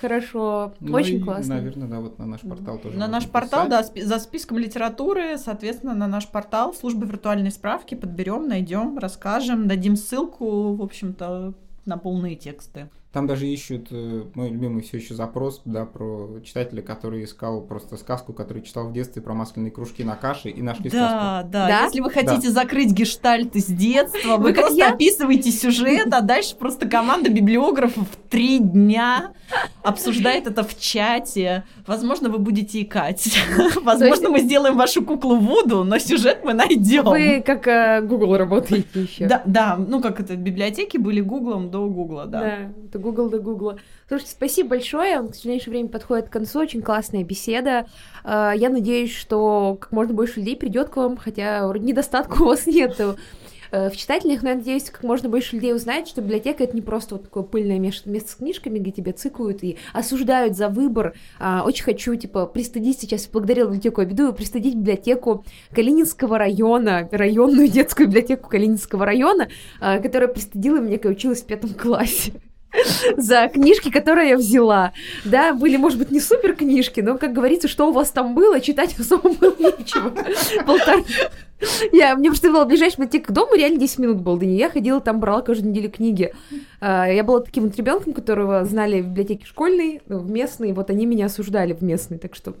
Хорошо, ну очень классно. Наверное, да, вот на наш портал тоже. На наш портал, да, за списком литературы, соответственно, на наш портал службы виртуальной справки подберем, найдем, расскажем, дадим ссылку, в общем-то, на полные тексты. Там даже ищут, мой любимый все еще запрос, да, про читателя, который искал просто сказку, которую читал в детстве про масляные кружки на каше, и нашли сказку. Да, да. Если вы хотите закрыть гештальт из детства, вы просто описываете сюжет, а дальше просто команда библиографов 3 дня обсуждает это в чате. Возможно, вы будете икать. Возможно, мы сделаем вашу куклу Вуду, но сюжет мы найдем. Вы как Google работаете еще. Да, ну как это, библиотеки были Гуглом до Гугла, да. Google до Google. Слушайте, спасибо большое. Он, к ближайшее время подходит к концу. Очень классная беседа. Я надеюсь, что как можно больше людей придет к вам, хотя недостатка у вас нету в читателях, но я надеюсь, как можно больше людей узнает, что библиотека — это не просто вот такое пыльное место с книжками, где тебя цикают и осуждают за выбор. Очень хочу, пристыдить сейчас, благодарила библиотеку Обидуева, пристыдить библиотеку Калининского района, районную детскую библиотеку Калининского района, которая пристыдила меня, когда училась в 5 классе. За книжки, которые я взяла. Да, были, может быть, не супер книжки, но, как говорится, что у вас там было, читать особо было нечего. Мне просто была ближайшая библиотека к дому, реально 10 минут было до нее. Я ходила там, брала каждую неделю книги. Я была таким вот ребенком, которого знали в библиотеке школьной, в местной, вот они меня осуждали в местной, так что...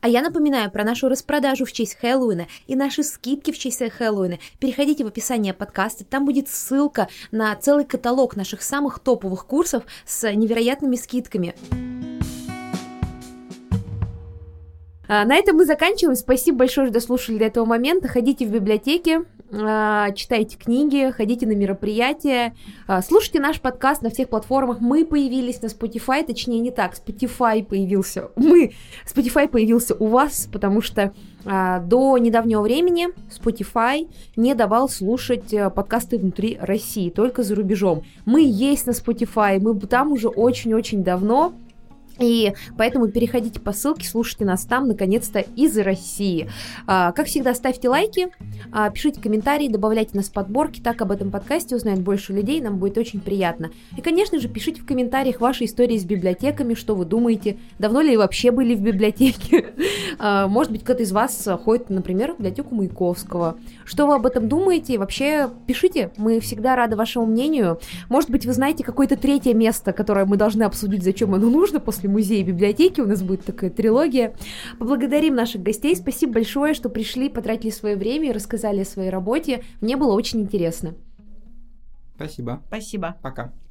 А я напоминаю про нашу распродажу в честь Хэллоуина и наши скидки в честь Хэллоуина. Переходите в описание подкаста, там будет ссылка на целый каталог наших самых топовых курсов с невероятными скидками. На этом мы заканчиваем. Спасибо большое, что дослушали до этого момента. Ходите в библиотеки, читайте книги, ходите на мероприятия, слушайте наш подкаст на всех платформах. Мы появились на Spotify, точнее не так, Spotify появился у вас, потому что до недавнего времени Spotify не давал слушать подкасты внутри России, только за рубежом. Мы есть на Spotify, мы там уже очень-очень давно. И поэтому переходите по ссылке, слушайте нас там, наконец-то, из России. Как всегда, ставьте лайки, пишите комментарии, добавляйте нас в подборки, так об этом подкасте узнает больше людей, нам будет очень приятно. И, конечно же, пишите в комментариях ваши истории с библиотеками, что вы думаете, давно ли вообще были в библиотеке. Может быть, кто-то из вас ходит, например, в библиотеку Маяковского. Что вы об этом думаете? Вообще, пишите, мы всегда рады вашему мнению. Может быть, вы знаете какое-то третье место, которое мы должны обсудить, зачем оно нужно после музея и библиотеки, у нас будет такая трилогия. Поблагодарим наших гостей, спасибо большое, что пришли, потратили свое время и рассказали о своей работе, мне было очень интересно. Спасибо. Спасибо. Пока.